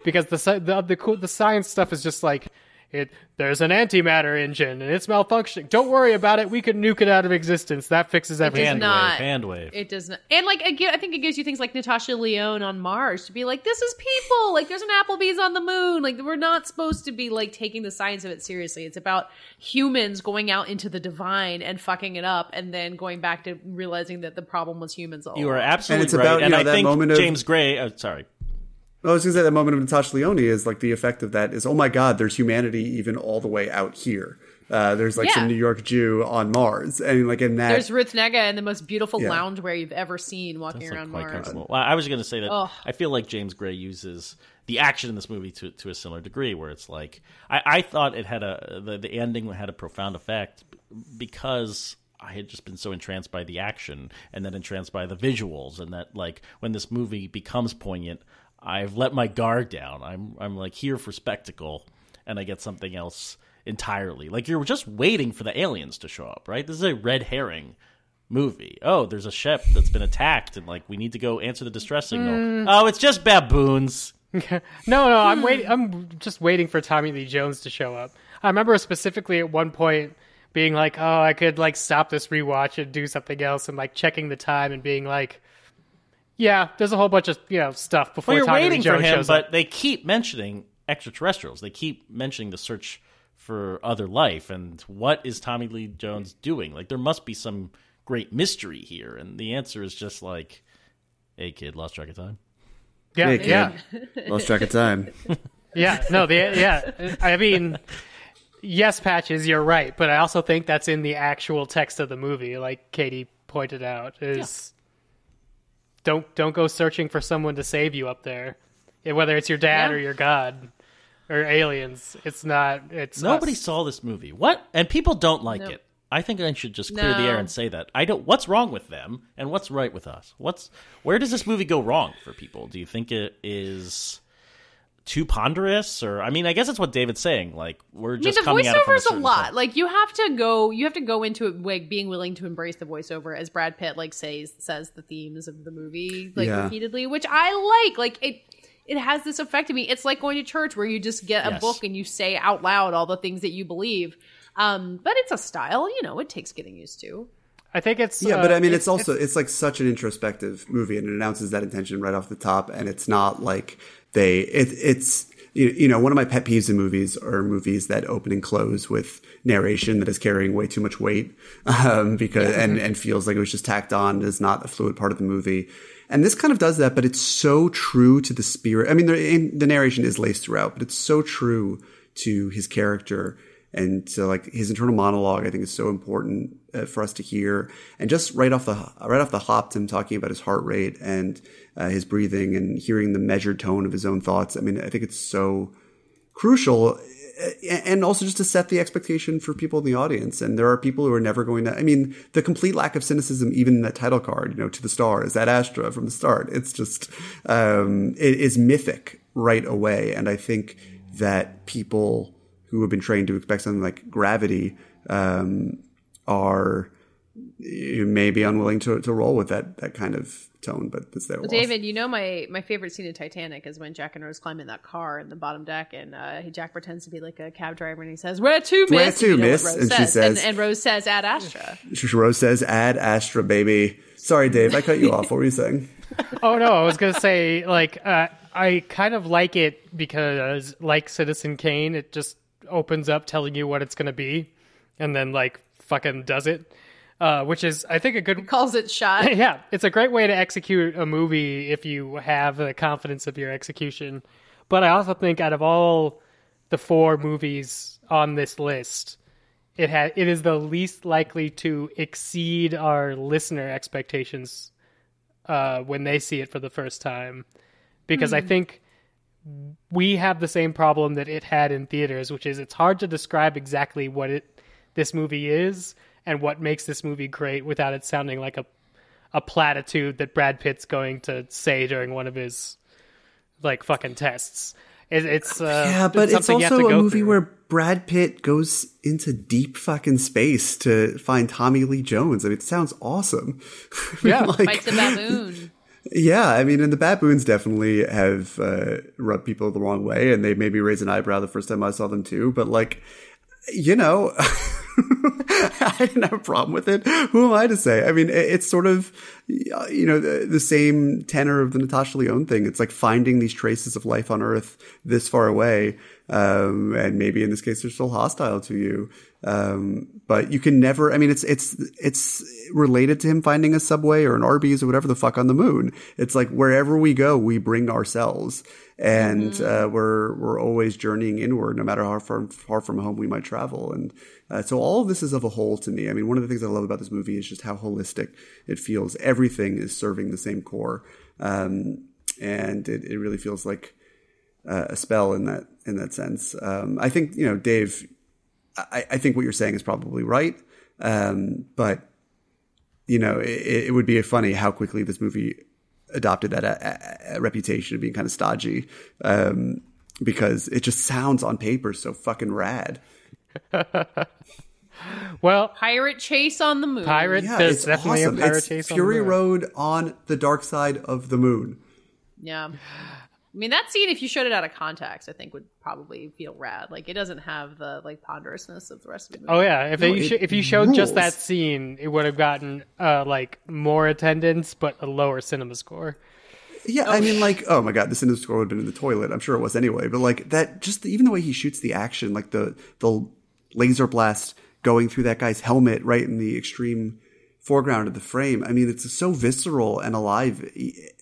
because the the the, cool, the science stuff is just like, it there's an antimatter engine and it's malfunctioning, don't worry about it, we could nuke it out of existence, that fixes everything. Handwave. It does not. And like, I think it gives you things like Natasha Lyonne on Mars to be like, this is people, like there's an Applebee's on the moon, like we're not supposed to be like taking the science of it seriously. It's about humans going out into the divine and fucking it up and then going back to realizing that the problem was humans all. You are absolutely right. And it's right. about, and you know, I that think moment of- James Gray oh, sorry Well, I was going to say that moment of Natasha Lyonne is like the effect of that is, oh my God, there's humanity even all the way out here. Uh, there's like yeah. some New York Jew on Mars. And like in that. There's Ruth Negga in the most beautiful yeah. loungewear you've ever seen walking That's around like Mars. Comfortable. Well, I was going to say that oh. I feel like James Gray uses the action in this movie to to a similar degree, where it's like, I, I thought it had a, the, the ending had a profound effect because I had just been so entranced by the action and then entranced by the visuals. And that like when this movie becomes poignant, I've let my guard down. I'm I'm like here for spectacle, and I get something else entirely. Like you're just waiting for the aliens to show up, right? This is a red herring movie. Oh, there's a ship that's been attacked, and like we need to go answer the distress signal. Mm. Oh, it's just baboons. no, no, I'm waiting. I'm just waiting for Tommy Lee Jones to show up. I remember specifically at one point being like, "Oh, I could like stop this rewatch and do something else," and like checking the time and being like, yeah, there's a whole bunch of, you know, stuff before well, Tommy Lee Jones shows up. But they keep mentioning extraterrestrials. They keep mentioning the search for other life. And what is Tommy Lee Jones doing? Like, there must be some great mystery here. And the answer is just like, hey, kid, lost track of time. Yeah, hey, kid, yeah. lost track of time. yeah, no, the yeah. I mean, yes, Patches, you're right. But I also think that's in the actual text of the movie, like Katie pointed out, is... Yeah. Don't don't go searching for someone to save you up there, whether it's your dad yeah. or your god or aliens. It's not. It's nobody us. Saw this movie. What? And people don't like nope. it. I think I should just clear no. the air and say that I don't. What's wrong with them and what's right with us? What's where does this movie go wrong for people? Do you think it is too ponderous? Or I mean, I guess that's what David's saying. Like we're just I mean, coming out of the voiceover's a lot. Point. Like you have to go, you have to go into it like being willing to embrace the voiceover, as Brad Pitt like says says the themes of the movie like yeah. repeatedly, which I like. Like it, it has this effect on me. It's like going to church where you just get a yes. book and you say out loud all the things that you believe. Um, but it's a style, you know, it takes getting used to. I think it's yeah, uh, but I mean, it's, it's also it's, it's like such an introspective movie, and it announces that intention right off the top, and it's not like they it it's you know one of my pet peeves in movies are movies that open and close with narration that is carrying way too much weight um, because yeah. and and feels like it was just tacked on, is not a fluid part of the movie. And this kind of does that, but it's so true to the spirit. I mean, the narration is laced throughout, but it's so true to his character. And so, like, his internal monologue, I think, is so important uh, for us to hear. And just right off the right off the hop, him talking about his heart rate and uh, his breathing and hearing the measured tone of his own thoughts. I mean, I think it's so crucial. And also just to set the expectation for people in the audience. And there are people who are never going to – I mean, the complete lack of cynicism, even in that title card, you know, to the stars, that Astra from the start. It's just um, – it is mythic right away. And I think that people – who have been trained to expect something like gravity um, are maybe unwilling to, to roll with that that kind of tone, but it's their well, loss. David, you know my, my favorite scene in Titanic is when Jack and Rose climb in that car in the bottom deck, and uh, Jack pretends to be like a cab driver, and he says, "Where to, miss?" Where to, you know, miss? And says. she says, and, and Rose says, "Ad Astra." Rose says, "Ad Astra, baby." Sorry, Dave, I cut you off. What were you saying? Oh no, I was gonna say like uh, I kind of like it because, like Citizen Kane, it just opens up telling you what it's going to be and then like fucking does it, uh which is I think a good, calls it shot. Yeah, it's a great way to execute a movie if you have the confidence of your execution. But I also think out of all the four movies on this list, it has it is the least likely to exceed our listener expectations uh when they see it for the first time, because mm. I think we have the same problem that it had in theaters, which is it's hard to describe exactly what it this movie is and what makes this movie great without it sounding like a a platitude that Brad Pitt's going to say during one of his like fucking tests. It, it's uh, yeah, but it's, it's also a movie through. where Brad Pitt goes into deep fucking space to find Tommy Lee Jones. I mean, it sounds awesome. Yeah, I mean, like, fights a baboon. Yeah, I mean, and the baboons definitely have uh, rubbed people the wrong way, and they made me raise an eyebrow the first time I saw them too. But like, you know, I didn't have a problem with it. Who am I to say? I mean, it's sort of, you know, the, the same tenor of the Natasha Lyonne thing. It's like finding these traces of life on Earth this far away. Um, and maybe in this case, they're still hostile to you. Um, but you can never, I mean, it's, it's, it's related to him finding a Subway or an Arby's or whatever the fuck on the moon. It's like wherever we go, we bring ourselves, and, mm-hmm. uh, we're, we're always journeying inward, no matter how far, far from home we might travel. And, uh, so all of this is of a whole to me. I mean, one of the things I love about this movie is just how holistic it feels. Everything is serving the same core. Um, and it, it really feels like uh, a spell in that, in that sense. Um, I think, you know, Dave, I, I think what you're saying is probably right. Um, but, you know, it, it would be funny how quickly this movie adopted that a, a, a reputation of being kind of stodgy, um, because it just sounds on paper so fucking rad. Well, pirate chase on the moon. Pirate, yeah, there's definitely awesome. a pirate it's chase Fury on the moon. Road on the dark side of the moon. Yeah. I mean, that scene, if you showed it out of context, I think would probably feel rad. Like, it doesn't have the like ponderousness of the rest of the movie. Oh yeah, if no, it, it if you showed rules. just that scene, it would have gotten uh, like more attendance, but a lower cinema score. Yeah, oh. I mean, like, oh my god, the cinema score would have been in the toilet. I'm sure it was anyway. But like that, just the, even the way he shoots the action, like the the laser blast going through that guy's helmet right in the extreme foreground of the frame. I mean, it's so visceral and alive,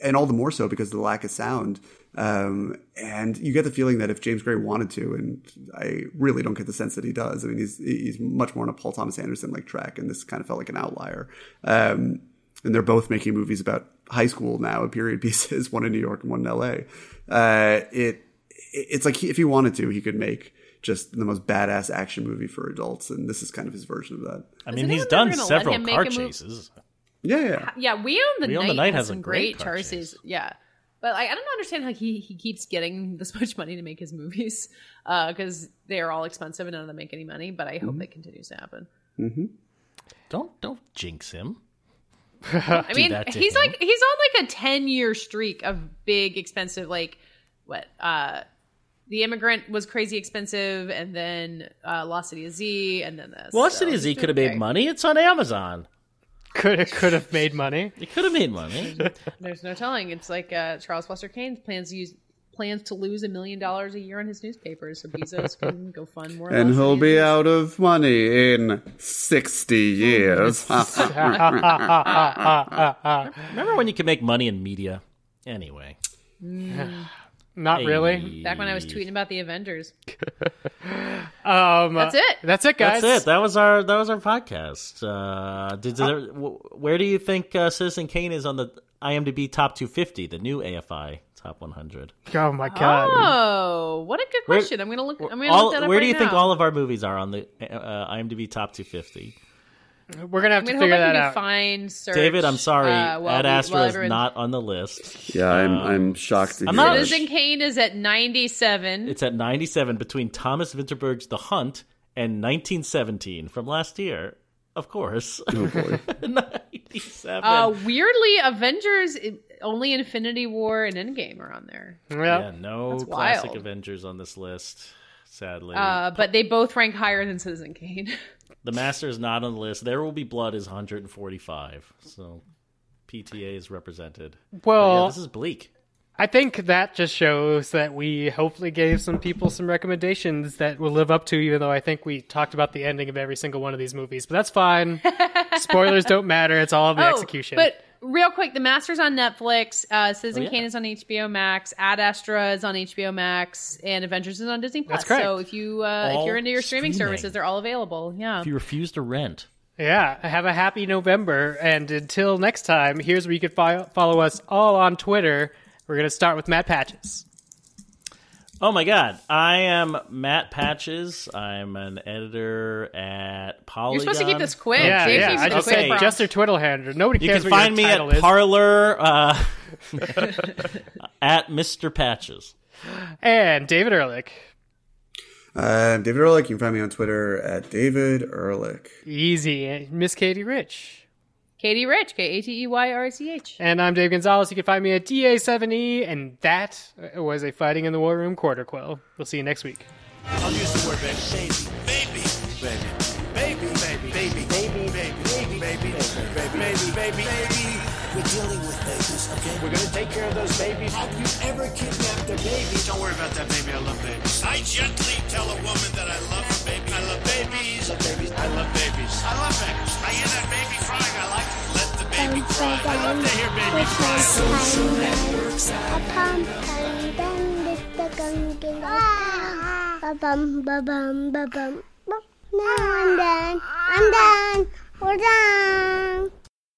and all the more so because of the lack of sound. Um, and you get the feeling that if James Gray wanted to, and I really don't get the sense that he does. I mean, he's, he's much more on a Paul Thomas Anderson like track, and this kind of felt like an outlier. Um, and they're both making movies about high school now, and period pieces, one in New York and one in L A. Uh, it, it's like he, if he wanted to, he could make just the most badass action movie for adults. And this is kind of his version of that. I mean, he's done several car chases. Yeah. Yeah. Yeah. We Own the we Night, own the night has some great car chases. Chase. Yeah. But like, I don't understand how he, he keeps getting this much money to make his movies, because uh, they are all expensive and none of them make any money. But I hope mm-hmm. it continues to happen. Mm-hmm. Don't don't jinx him. I mean, he's him. like he's on like a ten year streak of big expensive like what uh, The Immigrant was crazy expensive, and then uh, Lost City of Z, and then this. Lost so City of Z could have made money. It's on Amazon. Could it could have made money. It could have made money. There's no telling. It's like uh, Charles Foster Kane plans to use plans to lose a million dollars a year on his newspapers, so Bezos can go fund more. And he'll be years. out of money in sixty years. Remember when you could make money in media? Anyway, mm. not hey. really. Back when I was tweeting about the Avengers. Um, that's it. That's it, guys. That's it. That was our that was our podcast. Uh, did, did there, where do you think uh, Citizen Kane is on the IMDb Top two fifty, the new A F I Top one hundred? Oh my god! Oh, what a good question. Where, I'm gonna look. I'm gonna all, look that up. Where right do you now. think all of our movies are on the uh, IMDb Top two fifty? We're gonna have to figure that out. Find search, David, I'm sorry, uh, well, Ad Astra well, is not on the list. Yeah, I'm um, I'm shocked. To I'm hear Citizen Kane is at ninety-seven. It's at ninety-seven between Thomas Vinterberg's The Hunt and nineteen seventeen from last year, of course. Oh boy, ninety-seven. Uh, weirdly, Avengers, only Infinity War and Endgame are on there. Yeah, yeah no That's classic wild. Avengers on this list, sadly. Uh, but they both rank higher than Citizen Kane. The Master is not on the list. There Will Be Blood is one hundred forty-five. So P T A is represented. Well, yeah, this is bleak. I think that just shows that we hopefully gave some people some recommendations that we'll live up to, even though I think we talked about the ending of every single one of these movies. But that's fine. Spoilers don't matter. It's all of the oh, execution. But real quick, The Master's on Netflix. Uh, Citizen oh, yeah. Kane is on H B O Max. Ad Astra is on H B O Max, and Avengers is on Disney Plus. That's correct. So if you uh, if you're into your streaming, streaming services, they're all available. Yeah. If you refuse to rent, yeah. Have a happy November, and until next time, here's where you can fi- follow us all on Twitter. We're gonna start with Matt Patches. Oh my God, I am Matt Patches. I'm an editor at Polygon. You're supposed to keep this quick. Yeah, James yeah. I just say just their Twitter handle. Nobody cares. You can what find your me at is. Parler uh, at Mister Patches. And David Ehrlich. I'm uh, David Ehrlich. You can find me on Twitter at David Ehrlich. Easy. And Miss Katie Rich. Katie Rich, K A T E Y R C H. And I'm Dave Gonzalez. You can find me at D A seven E, and that was a Fighting in the War Room Quarter Quell. We'll see you next week. I'll use the word baby. Baby. Baby. Baby. Baby. Baby. Baby. Baby. Baby. Baby. Baby. Baby. Baby. We're dealing with babies, okay? We're going to take care of those babies. Have you ever kidnapped a baby? Don't worry about that, baby. I love babies. I gently tell a woman that I love a baby. I love babies. I love babies. I love babies. I love babies. I hear that baby crying. I like to let the baby cry. I love to hear babies cry. Social networks. Ba-bum, ba-bum, ba-bum. Now I'm done. I'm done. We're done.